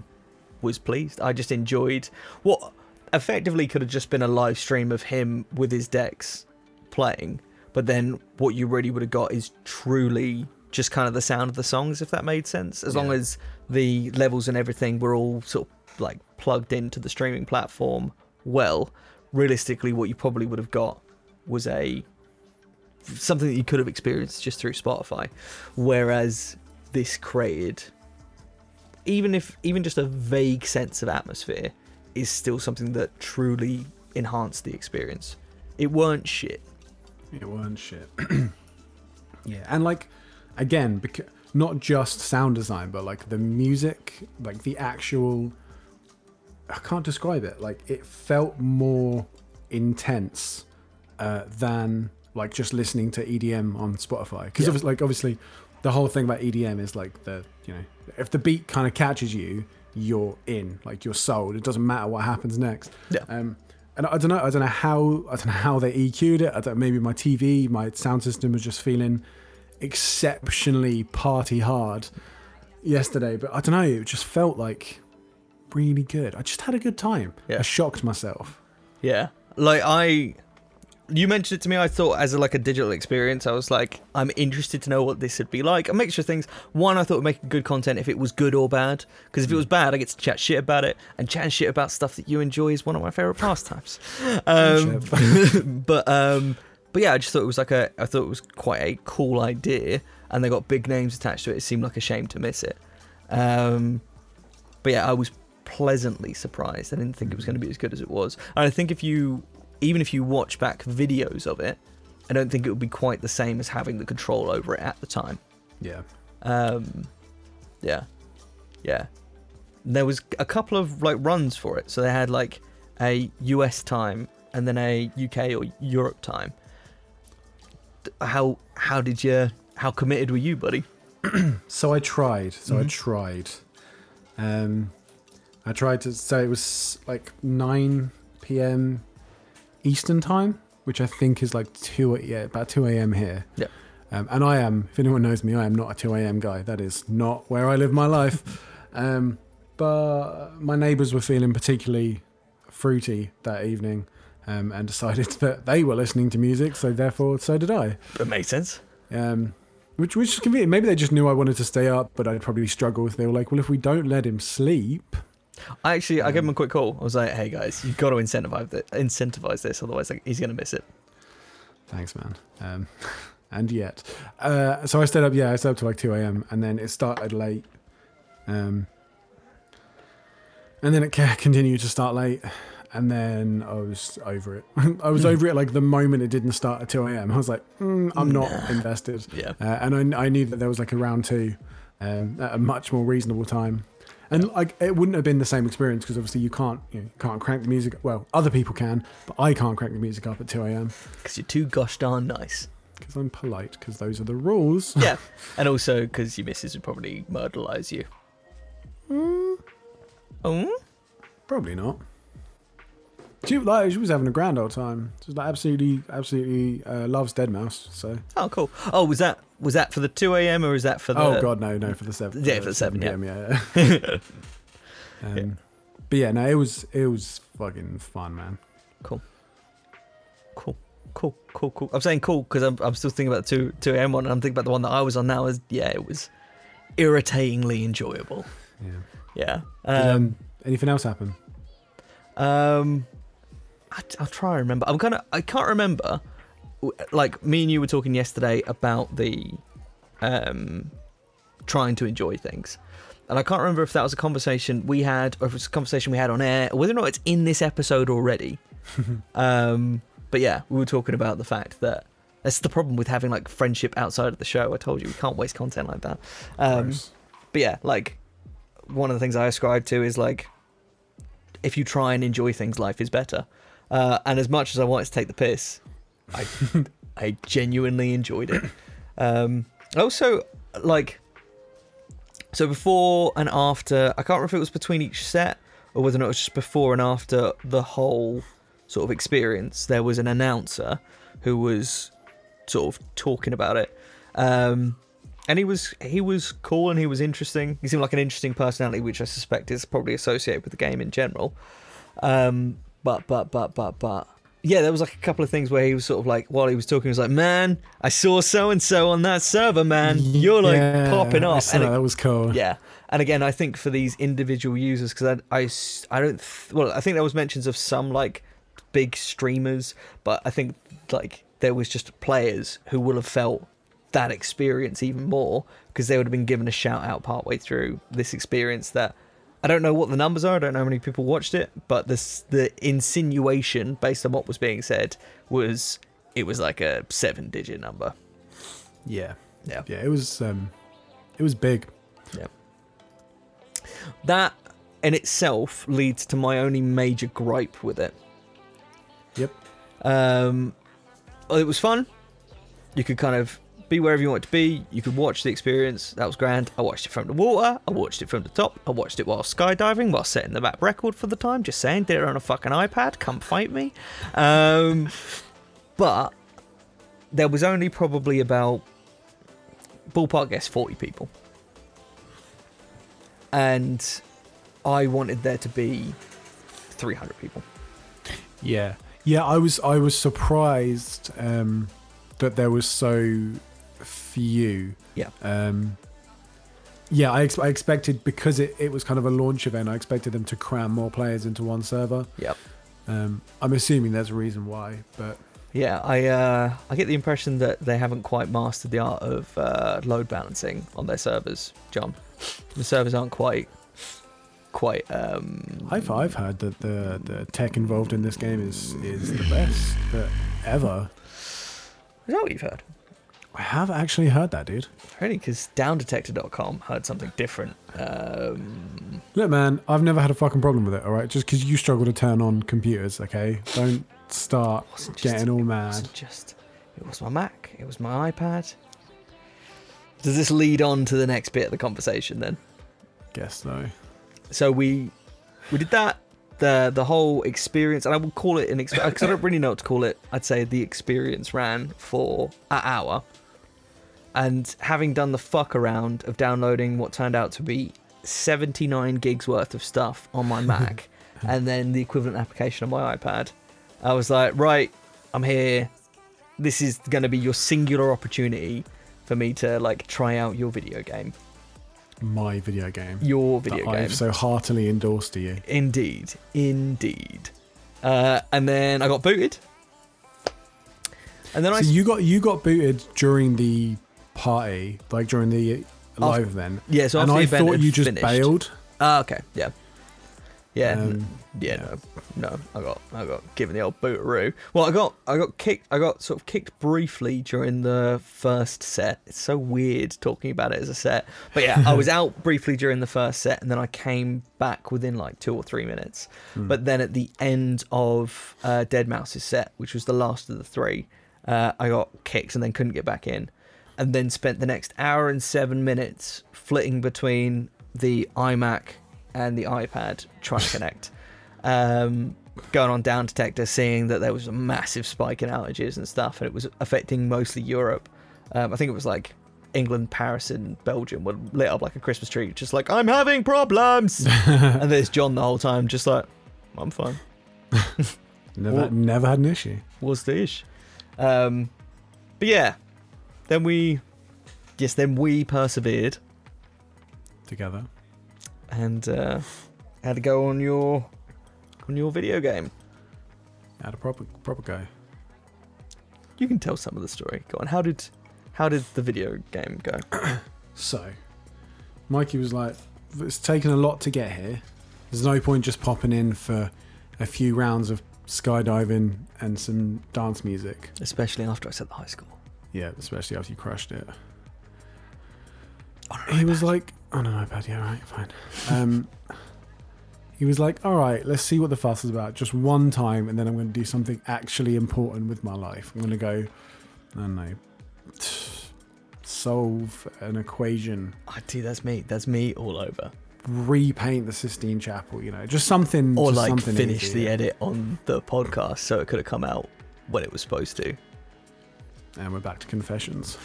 was pleased. I just enjoyed what effectively could have just been a live stream of him with his decks playing, but then what you really would have got is truly just kind of the sound of the songs, if that made sense. As long as the levels and everything were all sort of like plugged into the streaming platform, well, realistically, what you probably would have got was something that you could have experienced just through Spotify. Whereas this created, even just a vague sense of atmosphere, is still something that truly enhanced the experience. It weren't shit. Yeah, and like, again, because not just sound design, but like the music, like the actual, I can't describe it. Like, it felt more intense than like just listening to EDM on Spotify. Because obviously, the whole thing about EDM is like if the beat kind of catches you, you're in, like, you're sold. It doesn't matter what happens next. Yeah. And I don't know how they EQ'd it. Maybe my sound system was just feeling exceptionally party hard yesterday, but I don't know, it just felt like really good. I just had a good time. Yeah. I shocked myself. Yeah. Like, you mentioned it to me, I thought as a digital experience, I was like, I'm interested to know what this would be like. A mixture of things. One, I thought would make good content if it was good or bad, because if it was bad, I get to chat shit about it, and chatting shit about stuff that you enjoy is one of my favourite pastimes. But yeah, I just thought it was quite a cool idea, and they got big names attached to it. It seemed like a shame to miss it. But yeah, I was pleasantly surprised. I didn't think it was going to be as good as it was. And I think even if you watch back videos of it, I don't think it would be quite the same as having the control over it at the time. Yeah. Yeah. There was a couple of runs for it. So they had a US time and then a UK or Europe time. How committed were you, buddy? So I tried. So it was 9 p.m. Eastern time, which I think is about 2 a.m. here. Yeah. And I am, if anyone knows me, I am not a 2 a.m. guy. That is not where I live my life. But my neighbours were feeling particularly fruity that evening, and decided that they were listening to music, so therefore so did I. That makes sense. Which is convenient. Maybe they just knew I wanted to stay up, but I'd probably struggle. They were like, well, if we don't let him sleep... I gave him a quick call. I was like, hey guys, you've got to incentivize this, otherwise he's going to miss it. Thanks, man. So I stayed up till 2 a.m. and then it started late, and then it continued to start late, and then I was over it. I was over it the moment it didn't start at 2 a.m. I was like, I'm not invested. Yeah. And I knew that there was a round 2 at a much more reasonable time. And it wouldn't have been the same experience, because obviously you can't crank the music. Well, other people can, but I can't crank the music up at 2 a.m. Because you're too gosh darn nice. Because I'm polite. Because those are the rules. Yeah, and also because your missus would probably murderize you. Probably not. She was having a grand old time. She absolutely loves Deadmau5. So. Oh, cool. Oh, was that for the 2 a.m. or is that for the? Oh God, no, for the 7. Yeah, for the 7 p.m. Yeah. But yeah, no, it was fucking fun, man. Cool. I'm saying cool because I'm still thinking about the 2 a.m. one, and I'm thinking about the one that I was on now. It was irritatingly enjoyable. Yeah. Did anything else happen? I'll try and remember. I can't remember. Me and you were talking yesterday about the trying to enjoy things, and I can't remember if that was a conversation we had, or if it's a conversation we had on air, or whether or not it's in this episode already. But yeah, we were talking about the fact that that's the problem with having friendship outside of the show. I told you we can't waste content like that. But yeah, one of the things I ascribe to is if you try and enjoy things, life is better. And as much as I wanted to take the piss, I genuinely enjoyed it. Also, so before and after, I can't remember if it was between each set or whether or not it was just before and after the whole sort of experience, there was an announcer who was sort of talking about it. And he was cool and he was interesting. He seemed like an interesting personality, which I suspect is probably associated with the game in general. But yeah, there was like a couple of things where he was sort of like, while he was talking, he was like, "Man, I saw so and so on that server, man. You're like popping off." That was cool. Yeah, and again, I think for these individual users, because I think there was mentions of some like big streamers, but I think like there was just players who will have felt that experience even more because they would have been given a shout out partway through this experience that. I don't know what the numbers are. I don't know how many people watched it, but the insinuation based on what was being said was it was like a 7-digit number. Yeah. It was big. Yeah. That in itself leads to my only major gripe with it. Yep. It was fun. You could kind of be wherever you want to be. You could watch the experience. That was grand. I watched it from the water. I watched it from the top. I watched it while skydiving, while setting the map record for the time. Just saying, did it on a fucking iPad. Come fight me. But there was only probably about, ballpark guess, 40 people. And I wanted there to be 300 people. Yeah, I was surprised that there was so... few. I expected, because it was kind of a launch event, I expected them to cram more players into one server. I'm assuming there's a reason why, but I get the impression that they haven't quite mastered the art of load balancing on their servers, John. The servers aren't quite I've heard that the tech involved in this game is the best ever. Is that what you've heard? I have actually heard that, dude. Really? Because downdetector.com heard something different. Look, man, I've never had a fucking problem with it, all right? Just because you struggle to turn on computers, okay? Don't start getting all mad. It was my Mac. It was my iPad. Does this lead on to the next bit of the conversation, then? Guess so. So we did that. The whole experience, and I would call it an experience because I don't really know what to call it. I'd say the experience ran for an hour, and having done the fuck around of downloading what turned out to be 79 gigs worth of stuff on my Mac and then the equivalent application on my iPad, I was like, right, I'm here. This is going to be your singular opportunity for me to like try out your video game. My video game. Your video game. I've so heartily endorsed to you. Indeed. And then I got booted. And then you got booted during the party, like during the live event. Yeah, so after the event, I thought you just finished. Bailed. Okay. Yeah. Yeah. No. I got given the old bootaroo. Well, I got kicked. I got sort of kicked briefly during the first set. It's so weird talking about it as a set. But yeah, I was out briefly during the first set, and then I came back within like 2 or 3 minutes. But then at the end of Dead Mouse's set, which was the last of the three, I got kicked and then couldn't get back in, and then spent the next hour and 7 minutes flitting between the iMac and the iPad trying to connect. Going on Down Detector, seeing that there was a massive spike in outages and stuff, and it was affecting mostly Europe. I think it was like England, Paris, and Belgium were lit up like a Christmas tree, just like, I'm having problems. And there's John the whole time, just like, I'm fine. never had an issue. What's the issue? But yeah, then we persevered together. And had to go on your video game. Had a proper go. You can tell some of the story. Go on. How did the video game go? So, Mikey was like, "It's taken a lot to get here. There's no point just popping in for a few rounds of skydiving and some dance music." Especially after I set the high score. Yeah, especially after you crushed it. He was like, "Oh no, iPad, yeah, right, fine." He was like, "All right, let's see what the fuss is about. Just one time, and then I'm going to do something actually important with my life. I'm going to go, I don't know, solve an equation." Oh, dude, that's me all over. repaint the Sistine Chapel, you know, just something, or just like something finish easier. The edit on the podcast so it could have come out when it was supposed to. And we're back to confessions.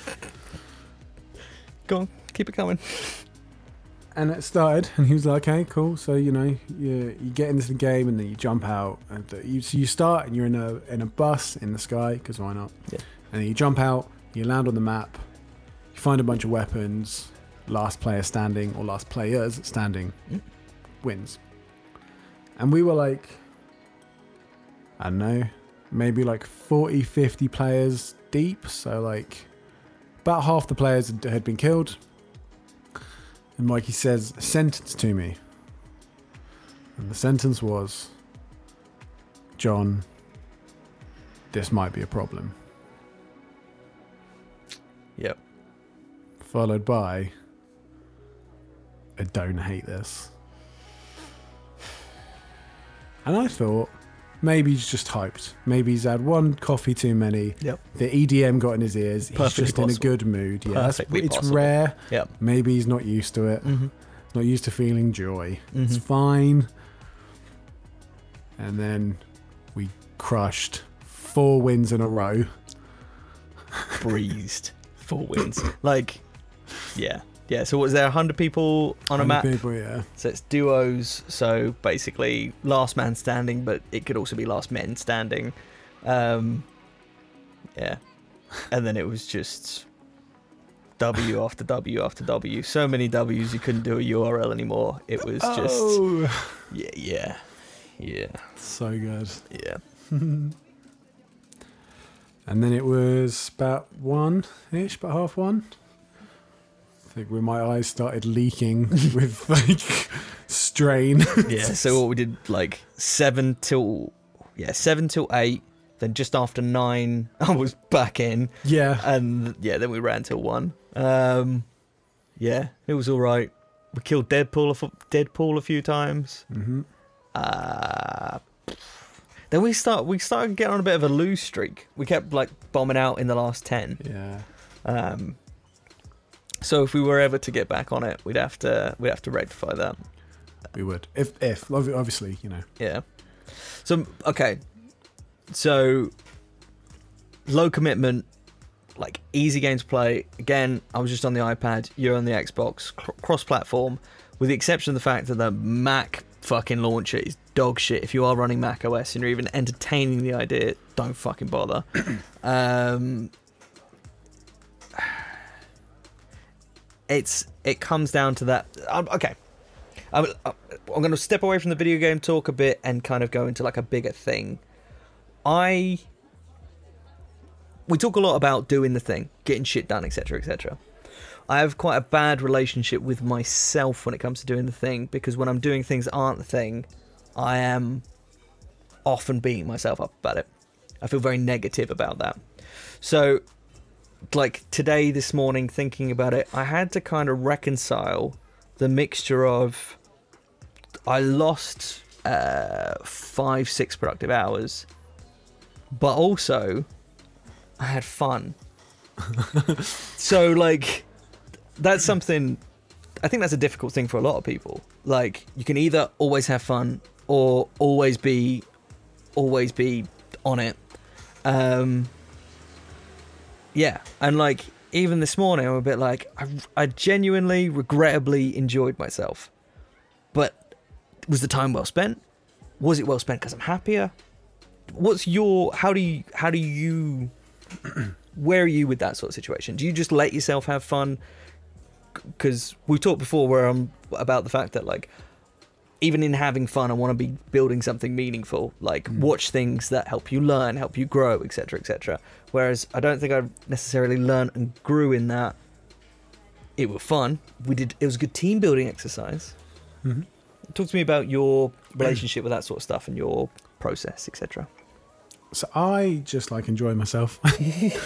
Go on, keep it coming. And it started, and he was like, okay, cool. So, you know, you get into the game, and then you jump out. And so you start, and you're in a bus in the sky, because why not? Yeah. And then you jump out, you land on the map, you find a bunch of weapons, last player standing, or last players standing, wins. And we were like, I don't know, maybe like 40, 50 players deep. So like about half the players had been killed. And Mikey says a sentence to me. And the sentence was, John, this might be a problem. Yep. Followed by, I don't hate this. And I thought, maybe he's just hyped. Maybe he's had one coffee too many. Yep. The EDM got in his ears. Perfectly he's just possible. In a good mood. Yeah, it's possible. Rare. Yep. Maybe he's not used to it. Mm-hmm. Not used to feeling joy. Mm-hmm. It's fine. And then we crushed 4 wins in a row. Breezed 4 wins. Like, yeah. Yeah, so was there 100 people on a map? 100 people, yeah. So it's duos, so basically last man standing, but it could also be last men standing. Yeah. And then it was just W after W after W. So many Ws you couldn't do a URL anymore. It was just... Oh. Yeah, yeah, yeah. So good. Yeah. And then it was about 1-ish, about half 1. Where my eyes started leaking with like strain. Yeah, so what we did, like 7 till 8, then just after 9 I was back in. Yeah. And yeah, then we ran till 1. Yeah, it was all right. We killed Deadpool a few times. Mm-hmm. Then we started getting on a bit of a lose streak. We kept like bombing out in the last 10. Yeah. So if we were ever to get back on it, we'd have to rectify that. We would, if obviously, you know. Yeah. So okay, so low commitment, like easy game to play. Again, I was just on the iPad. You're on the Xbox, cross-platform, with the exception of the fact that the Mac fucking launcher is dog shit. If you are running Mac OS and you're even entertaining the idea, don't fucking bother. It comes down to that. Okay, I'm going to step away from the video game talk a bit and kind of go into like a bigger thing. We talk a lot about doing the thing, getting shit done, etc., etc. I have quite a bad relationship with myself when it comes to doing the thing, because when I'm doing things that aren't the thing, I am often beating myself up about it. I feel very negative about that. So like today, this morning, thinking about it, I had to kind of reconcile the mixture of I lost 5-6 productive hours, but also I had fun. So like that's something, I think that's a difficult thing for a lot of people. Like you can either always have fun or always be on it. Yeah, and like even this morning, I'm a bit like I genuinely, regrettably enjoyed myself, but was the time well spent? Was it well spent because I'm happier? What's your? How do you? Where are you with that sort of situation? Do you just let yourself have fun? Because we've talked before where I'm about the fact that like even in having fun, I want to be building something meaningful. Like watch things that help you learn, help you grow, etc., etc. Whereas I don't think I necessarily learned and grew in that. It was fun. It was a good team building exercise. Mm-hmm. Talk to me about your relationship with that sort of stuff and your process, etc. So I just like enjoy myself. Yeah,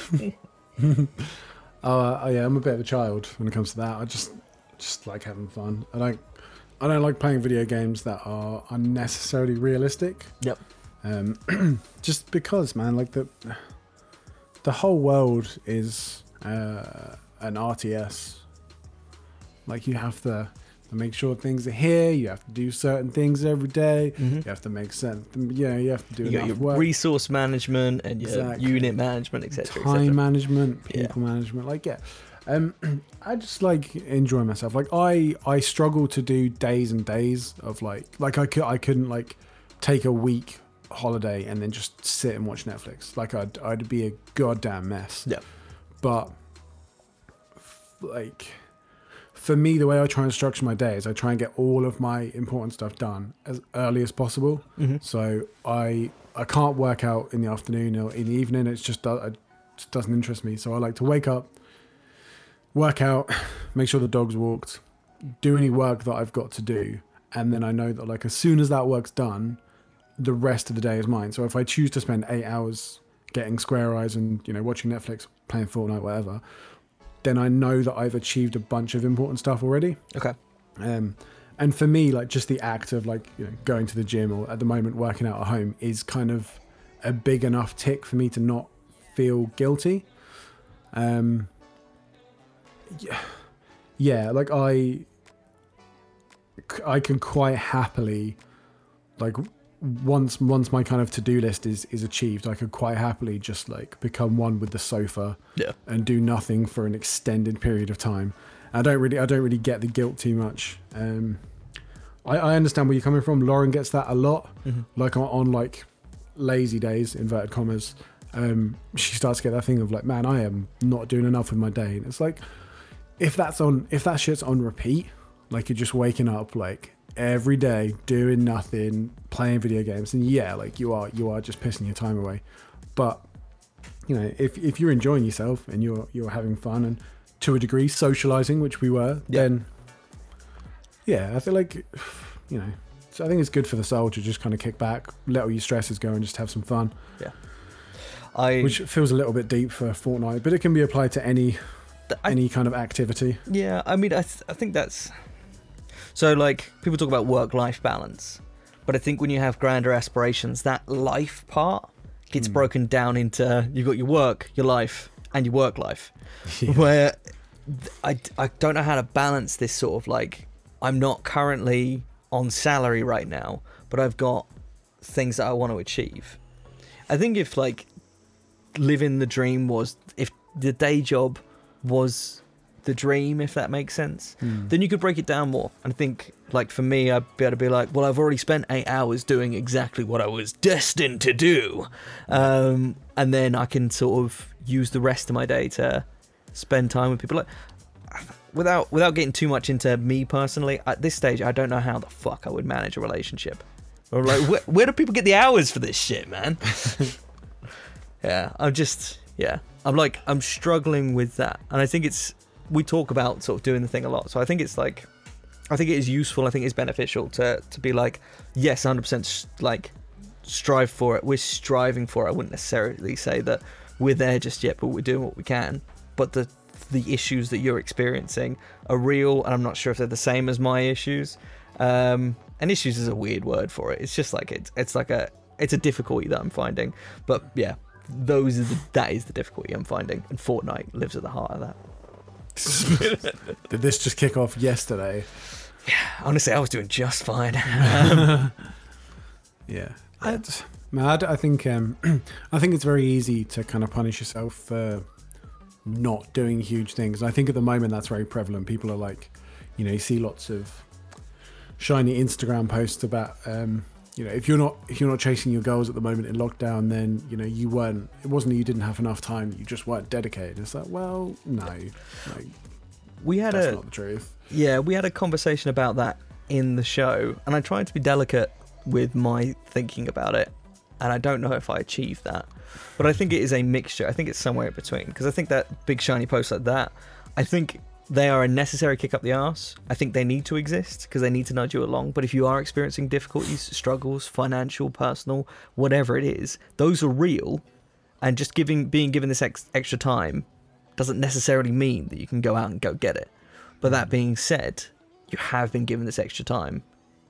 I'm a bit of a child when it comes to that. I just like having fun. I don't like playing video games that are unnecessarily realistic. Yep. Just because, man, like the whole world is an RTS. Like you have to to make sure things are here. You have to do certain things every day. Mm-hmm. You have to make sense. You have to do enough work. Resource management and your unit management, etc. Time management, people management. I just enjoy myself. I struggle to do days and days of I couldn't take a week holiday and then just sit and watch Netflix. I'd be a goddamn mess. Yeah. But for me, the way I try and structure my day is I try and get all of my important stuff done as early as possible. Mm-hmm. So I can't work out in the afternoon or in the evening. It just doesn't interest me. So I like to wake up, work out, make sure the dog's walked, do any work that I've got to do. And then I know that as soon as that work's done, the rest of the day is mine. So if I choose to spend 8 hours getting square eyes and watching Netflix, playing Fortnite, whatever, then I know that I've achieved a bunch of important stuff already. Okay. And for me, just the act of going to the gym or at the moment working out at home is kind of a big enough tick for me to not feel guilty. I can quite happily once my kind of to-do list is achieved, I could quite happily just become one with the sofa and do nothing for an extended period of time. I don't really get the guilt too much. I understand where you're coming from. Lauren gets that a lot. Mm-hmm. On lazy days, inverted commas, she starts to get that thing of man, I am not doing enough with my day. And it's if that shit's on repeat, you're just waking up every day doing nothing, playing video games, and you are just pissing your time away. But if you're enjoying yourself and you're having fun and to a degree socializing, which we were, then I feel so I think it's good for the soul to just kind of kick back, let all your stresses go, and just have some fun. Which feels a little bit deep for Fortnite, but it can be applied to any kind of activity. I think that's. So, people talk about work-life balance, but I think when you have grander aspirations, that life part gets broken down into, you've got your work, your life, and your work life, where I don't know how to balance this sort of, I'm not currently on salary right now, but I've got things that I want to achieve. I think if, living the dream was, if the day job was the dream, if that makes sense, then you could break it down more. And I think for me, I'd be able to be I've already spent 8 hours doing exactly what I was destined to do, and then I can sort of use the rest of my day to spend time with people, without getting too much into me personally at this stage. I don't know how the fuck I would manage a relationship, or where do people get the hours for this shit, man? I'm struggling with that. And I think we talk about sort of doing the thing a lot. So I think I think it is useful. I think it's beneficial to be yes, 100% strive for it. We're striving for it. I wouldn't necessarily say that we're there just yet, but we're doing what we can. But the issues that you're experiencing are real, and I'm not sure if they're the same as my issues. And issues is a weird word for it. It's just it's a difficulty that I'm finding. But yeah, that is the difficulty I'm finding. And Fortnite lives at the heart of that. Did this just kick off yesterday? Yeah, honestly, I was doing just fine. I think it's very easy to kind of punish yourself for not doing huge things. And I think at the moment that's very prevalent. People are you see lots of shiny Instagram posts about if you're not chasing your goals at the moment in lockdown, then it wasn't that you didn't have enough time, you just weren't dedicated. It's no. That's not the truth. Yeah, we had a conversation about that in the show, and I tried to be delicate with my thinking about it, and I don't know if I achieved that. But I think it is a mixture. I think it's somewhere in between, because I think that big shiny post like that, I think they are a necessary kick up the arse. I think they need to exist because they need to nudge you along. But if you are experiencing difficulties, struggles, financial, personal, whatever it is, those are real. And just being given this extra time doesn't necessarily mean that you can go out and go get it. But that being said, you have been given this extra time.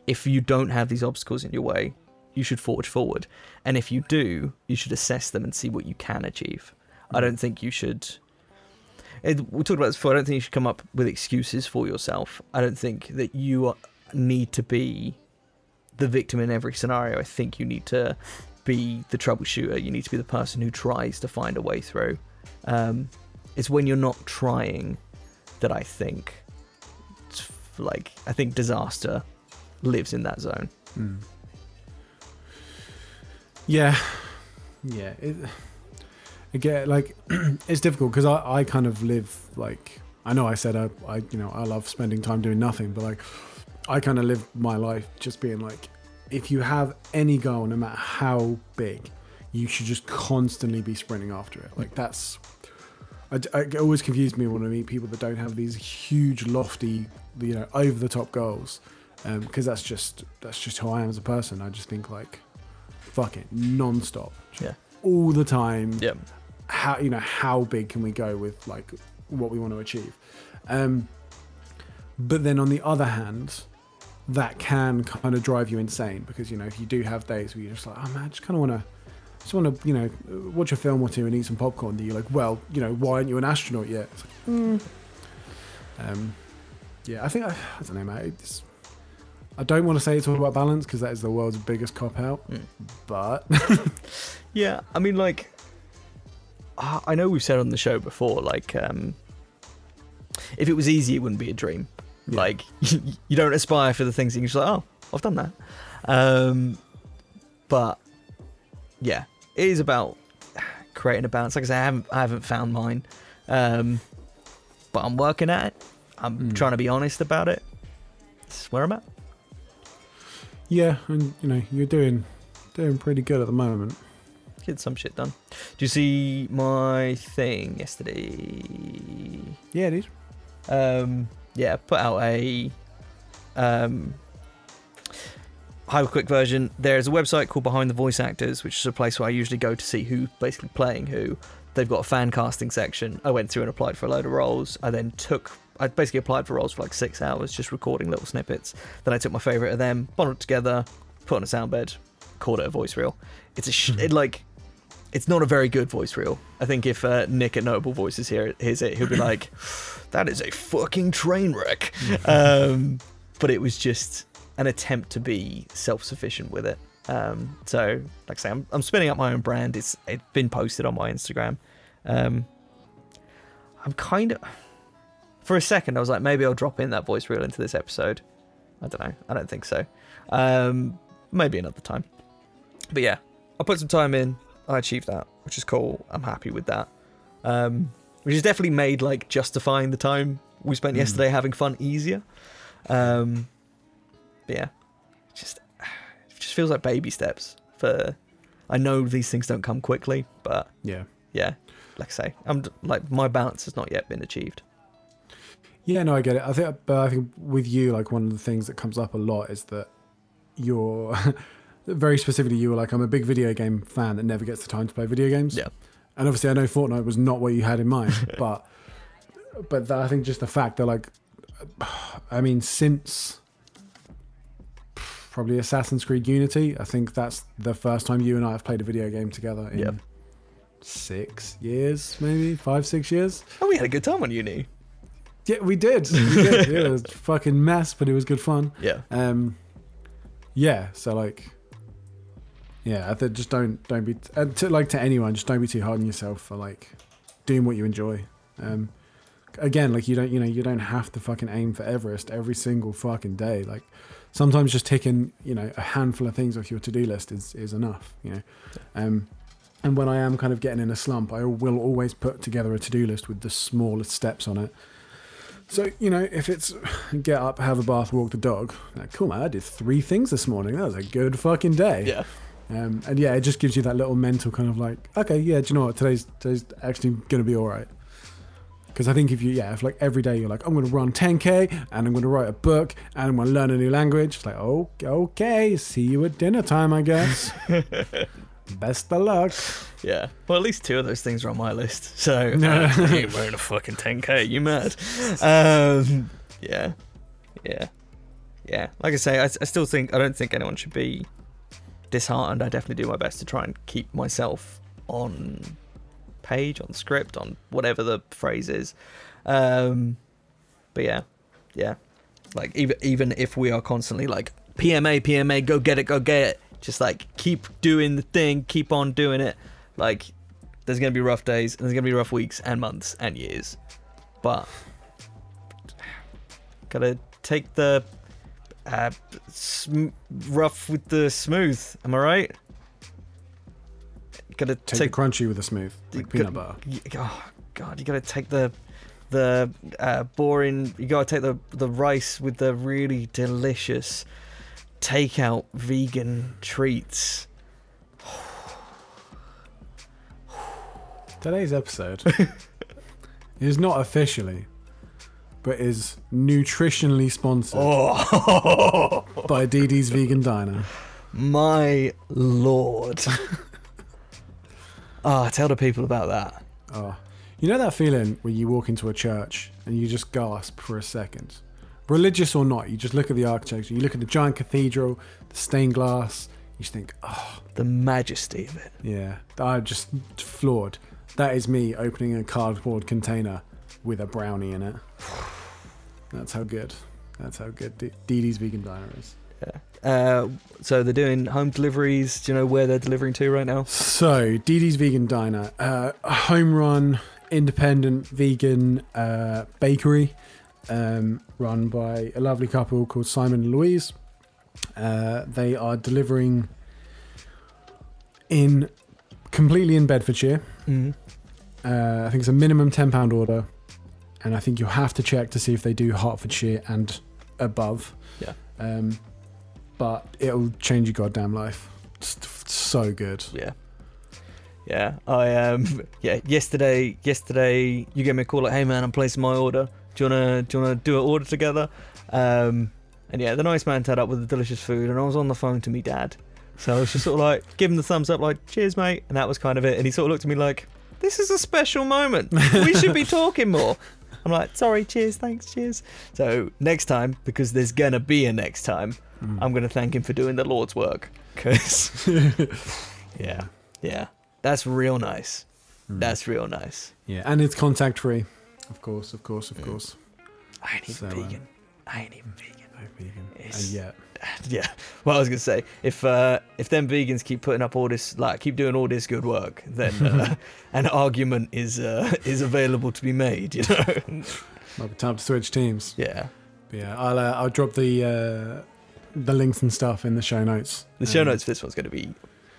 If you don't have these obstacles in your way, you should forge forward. And if you do, you should assess them and see what you can achieve. I don't think you should... we talked about this before, I don't think you should come up with excuses for yourself. I don't think that you need to be the victim in every scenario. I think you need to be the troubleshooter. You need to be the person who tries to find a way through. It's when you're not trying that I think, I think disaster lives in that zone. Mm. Yeah. Again, it's difficult because I kind of live I know I said I love spending time doing nothing, but I kind of live my life just being if you have any goal, no matter how big, you should just constantly be sprinting after it. It always confused me when I meet people that don't have these huge, lofty, over the top goals, because that's just who I am as a person. I just think fuck it, non-stop, all the time. Yeah. How big can we go with what we want to achieve? But then on the other hand, that can kind of drive you insane because if you do have days where you're just oh man, I just kind of want to watch a film or two and eat some popcorn. That you're why aren't you an astronaut yet? It's I think I don't know, mate. I don't want to say it's all about balance because that is the world's biggest cop out, but yeah, I mean I know we've said on the show before if it was easy it wouldn't be a dream. Yeah. You don't aspire for the things you can just oh, I've done that. But yeah, it is about creating a balance. Like I say, I haven't found mine. But I'm working at it. I'm trying to be honest about it. That's where I'm at. Yeah, and you're doing pretty good at the moment. Get some shit done. Do you see my thing yesterday? Yeah, it is. Put out a hyper quick version. There's a website called Behind the Voice Actors, which is a place where I usually go to see who's basically playing who. They've got a fan casting section. I went through and applied for a load of roles. I basically applied for roles for 6 hours, just recording little snippets. Then I took my favourite of them, bonded together, put on a soundbed, called it a voice reel. It's it's not a very good voice reel. I think if Nick at Notable Voices hears it, he'll be that is a fucking train wreck. But it was just an attempt to be self-sufficient with it. So, like I say, I'm spinning up my own brand. It's been posted on my Instagram. I'm kind of... For a second, I was maybe I'll drop in that voice reel into this episode. I don't know. I don't think so. Maybe another time. But yeah, I put some time in. I achieved that, which is cool. I'm happy with that. Which has definitely made justifying the time we spent yesterday having fun easier. But yeah, it just feels like baby steps. I know these things don't come quickly, but yeah. Like I say, I'm my balance has not yet been achieved. Yeah, no, I get it. I think with you, one of the things that comes up a lot is that you're very specifically, you were I'm a big video game fan that never gets the time to play video games. Yeah. And obviously I know Fortnite was not what you had in mind, but that, I think just the fact that since probably Assassin's Creed Unity, I think that's the first time you and I have played a video game together in 6 years, maybe 5-6 years. And we had a good time on Uni. Yeah, we did. It was a fucking mess, but it was good fun. Yeah. I think just don't be to anyone, just don't be too hard on yourself for doing what you enjoy. Again, you don't have to fucking aim for Everest every single fucking day. Sometimes just ticking a handful of things off your to-do list is enough. And when I am kind of getting in a slump, I will always put together a to-do list with the smallest steps on it. So, if it's get up, have a bath, walk the dog, cool, man, I did 3 things this morning. That was a good fucking day. Yeah. It just gives you that little mental kind of okay, yeah, do you know what? Today's actually going to be all right. Because I think if every day you're I'm going to run 10K and I'm going to write a book and I'm going to learn a new language. It's okay, see you at dinner time, I guess. Best of luck. Yeah. Well, at least 2 of those things are on my list. So you ain't wearing a fucking 10K. You mad? Yeah. Like I say, I still think I don't think anyone should be disheartened. I definitely do my best to try and keep myself on page, on script, on whatever the phrase is. But yeah. Like, even if we are constantly like, PMA, go get it. Just like, keep doing the thing, keep on doing it. Like, there's going to be rough days, and there's going to be rough weeks and months and years. But gotta take the rough with the smooth. Am I right? Gotta take the crunchy with the smooth, like peanut butter. Oh God, you gotta take the boring. You gotta take the rice with the really delicious takeout vegan treats. Today's episode is not officially, but is nutritionally sponsored by Dee Dee's Vegan Diner. My lord. Tell the people about that. Oh, you know that feeling when you walk into a church and you just gasp for a second? Religious or not, you just look at the architecture, you look at the giant cathedral, the stained glass, you just think, oh. The majesty of it. Yeah, I'm just floored. That is me opening a cardboard container with a brownie in it. That's how good Dee Dee's Vegan Diner is. Yeah. So they're doing home deliveries. Do you know where they're delivering to right now? So Dee Dee's Vegan Diner, home run, independent vegan bakery, run by a lovely couple called Simon and Louise. They are delivering completely in Bedfordshire. Mm-hmm. I think it's a minimum £10 order. And I think you'll have to check to see if they do Hertfordshire and above. Yeah. But it'll change your goddamn life. It's so good. Yeah. Yeah. Yesterday you gave me a call like, hey man, I'm placing my order. Do you wanna do an order together? And yeah, the nice man tied up with the delicious food, and I was on the phone to me dad. So I was just sort of like, give him the thumbs up, like, cheers mate, and that was kind of it. And he sort of looked at me like, this is a special moment. We should be talking more. I'm like, sorry, cheers, thanks, cheers. So next time, because there's going to be a next time, I'm going to thank him for doing the Lord's work. Because, yeah, that's real nice. That's real nice. Yeah, and it's contact free. Of course. I ain't even vegan. Yeah. Well, I was gonna say, if them vegans keep putting up all this, like, keep doing all this good work, then an argument is available to be made. You know, might be time to switch teams. Yeah, but yeah. I'll drop the links and stuff in the show notes. The show notes for this one's gonna be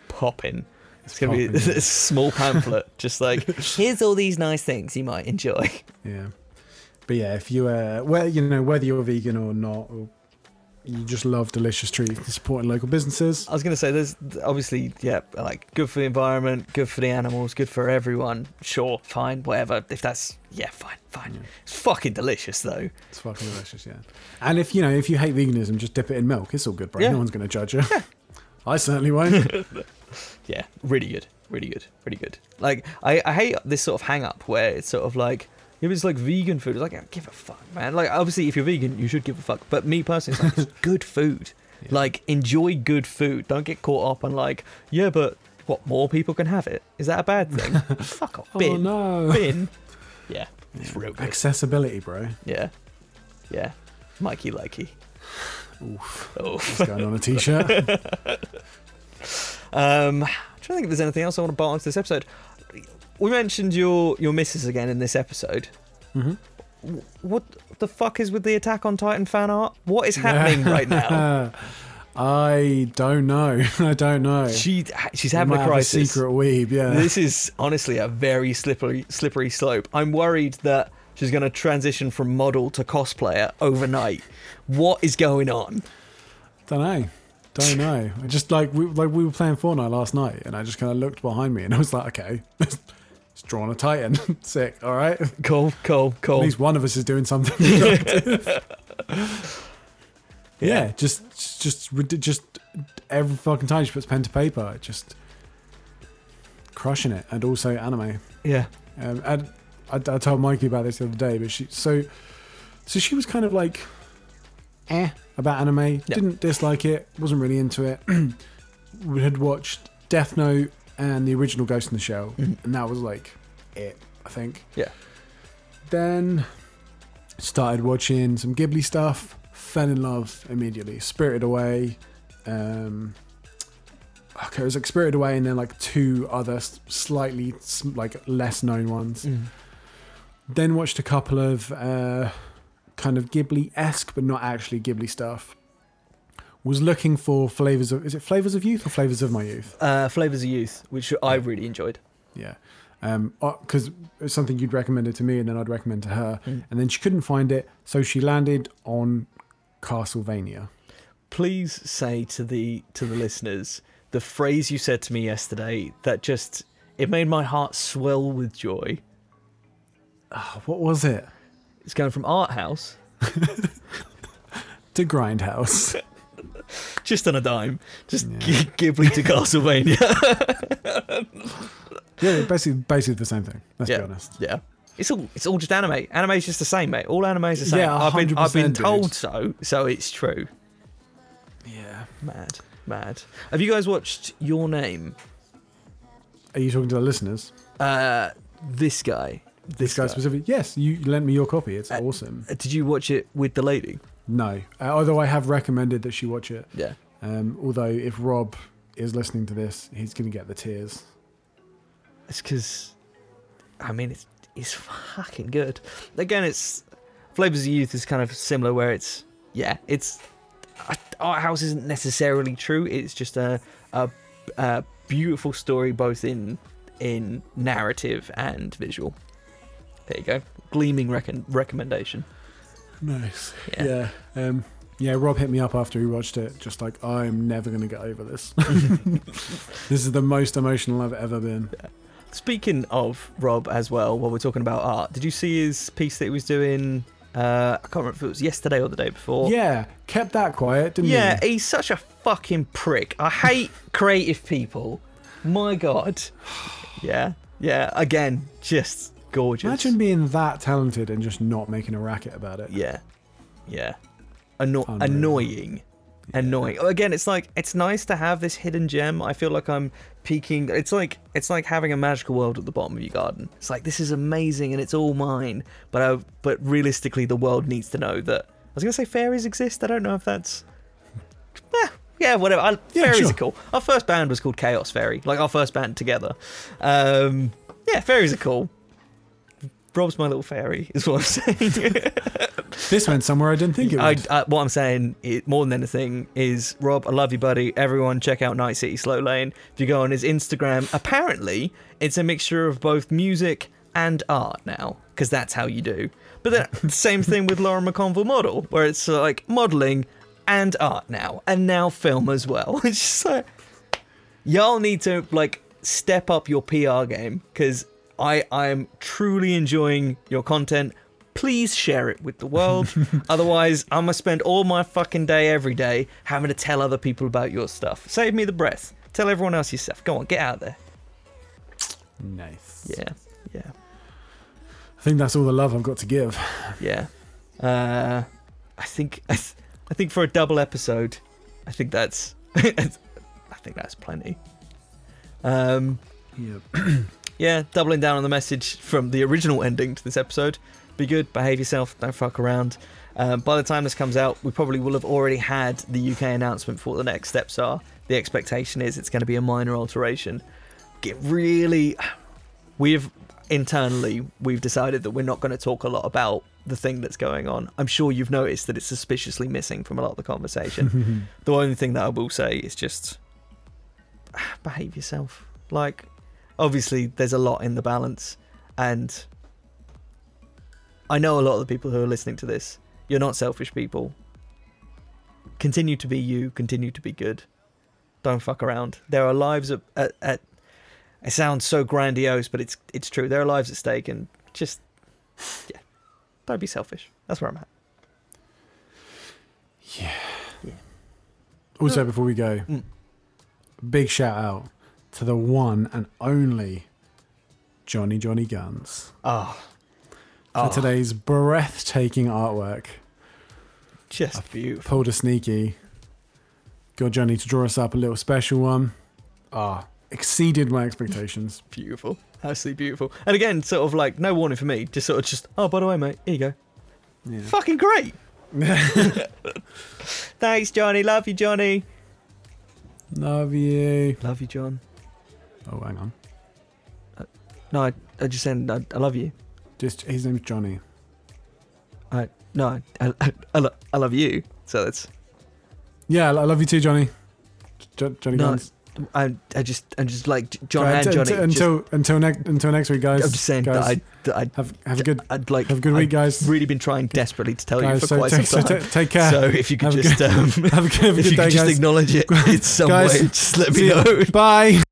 popping. It's gonna be a small pamphlet, just like, here's all these nice things you might enjoy. Yeah, but yeah, if you whether you're vegan or not, or you just love delicious treats and supporting local businesses. I was going to say, there's obviously, yeah, like, good for the environment, good for the animals, good for everyone. Sure, fine, whatever. If that's, yeah, fine. Yeah. It's fucking delicious, though. It's fucking delicious, yeah. And if you hate veganism, just dip it in milk. It's all good, bro. Yeah. No one's going to judge you. Yeah. I certainly won't. Yeah, really good. Like, I hate this sort of hang-up where it's sort of like, if it's like vegan food, it's like, I don't give a fuck, man. Like, obviously, if you're vegan, you should give a fuck. But me personally, it's like, it's good food. Yeah. Like, enjoy good food. Don't get caught up on like, yeah, but what, more people can have it? Is that a bad thing? Fuck off. Bin. Oh, no. Bin. Yeah, it's real good. Accessibility, bro. Yeah. Mikey likey. Oof. What's going on a t-shirt? I'm trying to think if there's anything else I want to bolt onto this episode. We mentioned your missus again in this episode. Mm-hmm. What the fuck is with the Attack on Titan fan art? What is happening right now? I don't know. She's having a crisis. A secret weeb, yeah. This is honestly a very slippery slope. I'm worried that she's going to transition from model to cosplayer overnight. What is going on? Don't know. I just we were playing Fortnite last night, and I just kind of looked behind me, and I was like, okay. It's drawn a Titan. Sick. All right. Cool. At least one of us is doing something productive. Yeah. Just every fucking time she puts pen to paper, just crushing it. And also anime. Yeah. And I told Mikey about this the other day, but so she was kind of like, about anime. Yeah. Didn't dislike it. Wasn't really into it. We had watched Death Note and the original Ghost in the Shell, and that was like it, I think. Yeah. Then started watching some Ghibli stuff, fell in love immediately. Spirited Away. It was like Spirited Away and then like two other slightly like less known ones. Mm. Then watched a couple of kind of Ghibli-esque, but not actually Ghibli stuff. Was looking for Flavors of Youth or Flavors of My Youth? Flavors of Youth, which I really enjoyed. Yeah. Because it was something you'd recommended to me and then I'd recommend to her. Mm. And then she couldn't find it, so she landed on Castlevania. Please say to the listeners, the phrase you said to me yesterday that just, it made my heart swell with joy. What was it? It's going from art house to grindhouse. Just on a dime. Just Ghibli to Castlevania. Yeah, basically the same thing. Let's be honest. Yeah, it's all just anime. Anime's just the same, mate. All anime's the same. Yeah, I've been told so. So it's true. Yeah, mad. Have you guys watched Your Name? Are you talking to the listeners? This guy. This guy specifically. Yes, you lent me your copy. It's awesome. Did you watch it with the lady? No, although I have recommended that she watch it. Yeah. Although if Rob is listening to this, he's going to get the tears. It's because, I mean, it's fucking good. Again, it's Flavors of Youth is kind of similar where it's, yeah, it's art house isn't necessarily true. It's just a beautiful story, both in narrative and visual. There you go. Gleaming recommendation. Nice. Yeah. Rob hit me up after he watched it, just like, I'm never going to get over this. This is the most emotional I've ever been. Yeah. Speaking of Rob as well, while we're talking about art, did you see his piece that he was doing? I can't remember if it was yesterday or the day before. Yeah, kept that quiet, didn't he? Yeah, he's such a fucking prick. I hate creative people. My God. Yeah. Again, just gorgeous. Imagine being that talented and just not making a racket about it. Yeah. Annoying. Again, it's like, it's nice to have this hidden gem. I feel like I'm peeking. It's like having a magical world at the bottom of your garden. It's like, this is amazing and it's all mine. But realistically, the world needs to know that. I was gonna say fairies exist. I don't know if that's. Yeah, whatever. Fairies are cool. Our first band was called Chaos Fairy. Like our first band together. Yeah, fairies are cool. Rob's my little fairy, is what I'm saying. This went somewhere I didn't think it would. What I'm saying, more than anything, is Rob, I love you, buddy. Everyone, check out Night City Slow Lane. If you go on his Instagram, apparently it's a mixture of both music and art now, because that's how you do. But then, same thing with Lauren McConville Model, where it's like modelling and art now, and now film as well. It's just like, y'all need to like step up your PR game, because I am truly enjoying your content. Please share it with the world. Otherwise, I'm going to spend all my fucking day every day having to tell other people about your stuff. Save me the breath. Tell everyone else your stuff. Go on, get out of there. Nice. Yeah. I think that's all the love I've got to give. Yeah. I think for a double episode, I think that's plenty. Yeah, doubling down on the message from the original ending to this episode. Be good, behave yourself, don't fuck around. By the time this comes out, we probably will have already had the UK announcement for what the next steps are. The expectation is it's going to be a minor alteration. We've decided that we're not going to talk a lot about the thing that's going on. I'm sure you've noticed that it's suspiciously missing from a lot of the conversation. The only thing that I will say is just behave yourself. Like, obviously, there's a lot in the balance, and I know a lot of the people who are listening to this, you're not selfish people. Continue to be you, continue to be good. Don't fuck around. There are lives at it sounds so grandiose, but it's true. There are lives at stake, and just, yeah, don't be selfish. That's where I'm at. Yeah. Also, before we go, big shout out to the one and only Johnny Guns. For today's breathtaking artwork. Just beautiful. Pulled a sneaky. Got Johnny to draw us up a little special one. exceeded my expectations. Beautiful. Absolutely beautiful. And again, sort of like, no warning for me. Just sort of just, oh, by the way, mate, here you go. Yeah. Fucking great. Thanks, Johnny. Love you, Johnny. Love you. Love you, John. Oh, hang on. No, I just said I love you. Just his name's Johnny. I love you. So that's. Yeah, I love you too, Johnny. Johnny Guns. I just like John and Johnny. Until next week, guys. I'm just saying guys, that I have a good have a good week, guys. I've really been trying desperately to tell guys, you for quite some time. Take care. So if you could just acknowledge it in some way, just let me know. Bye.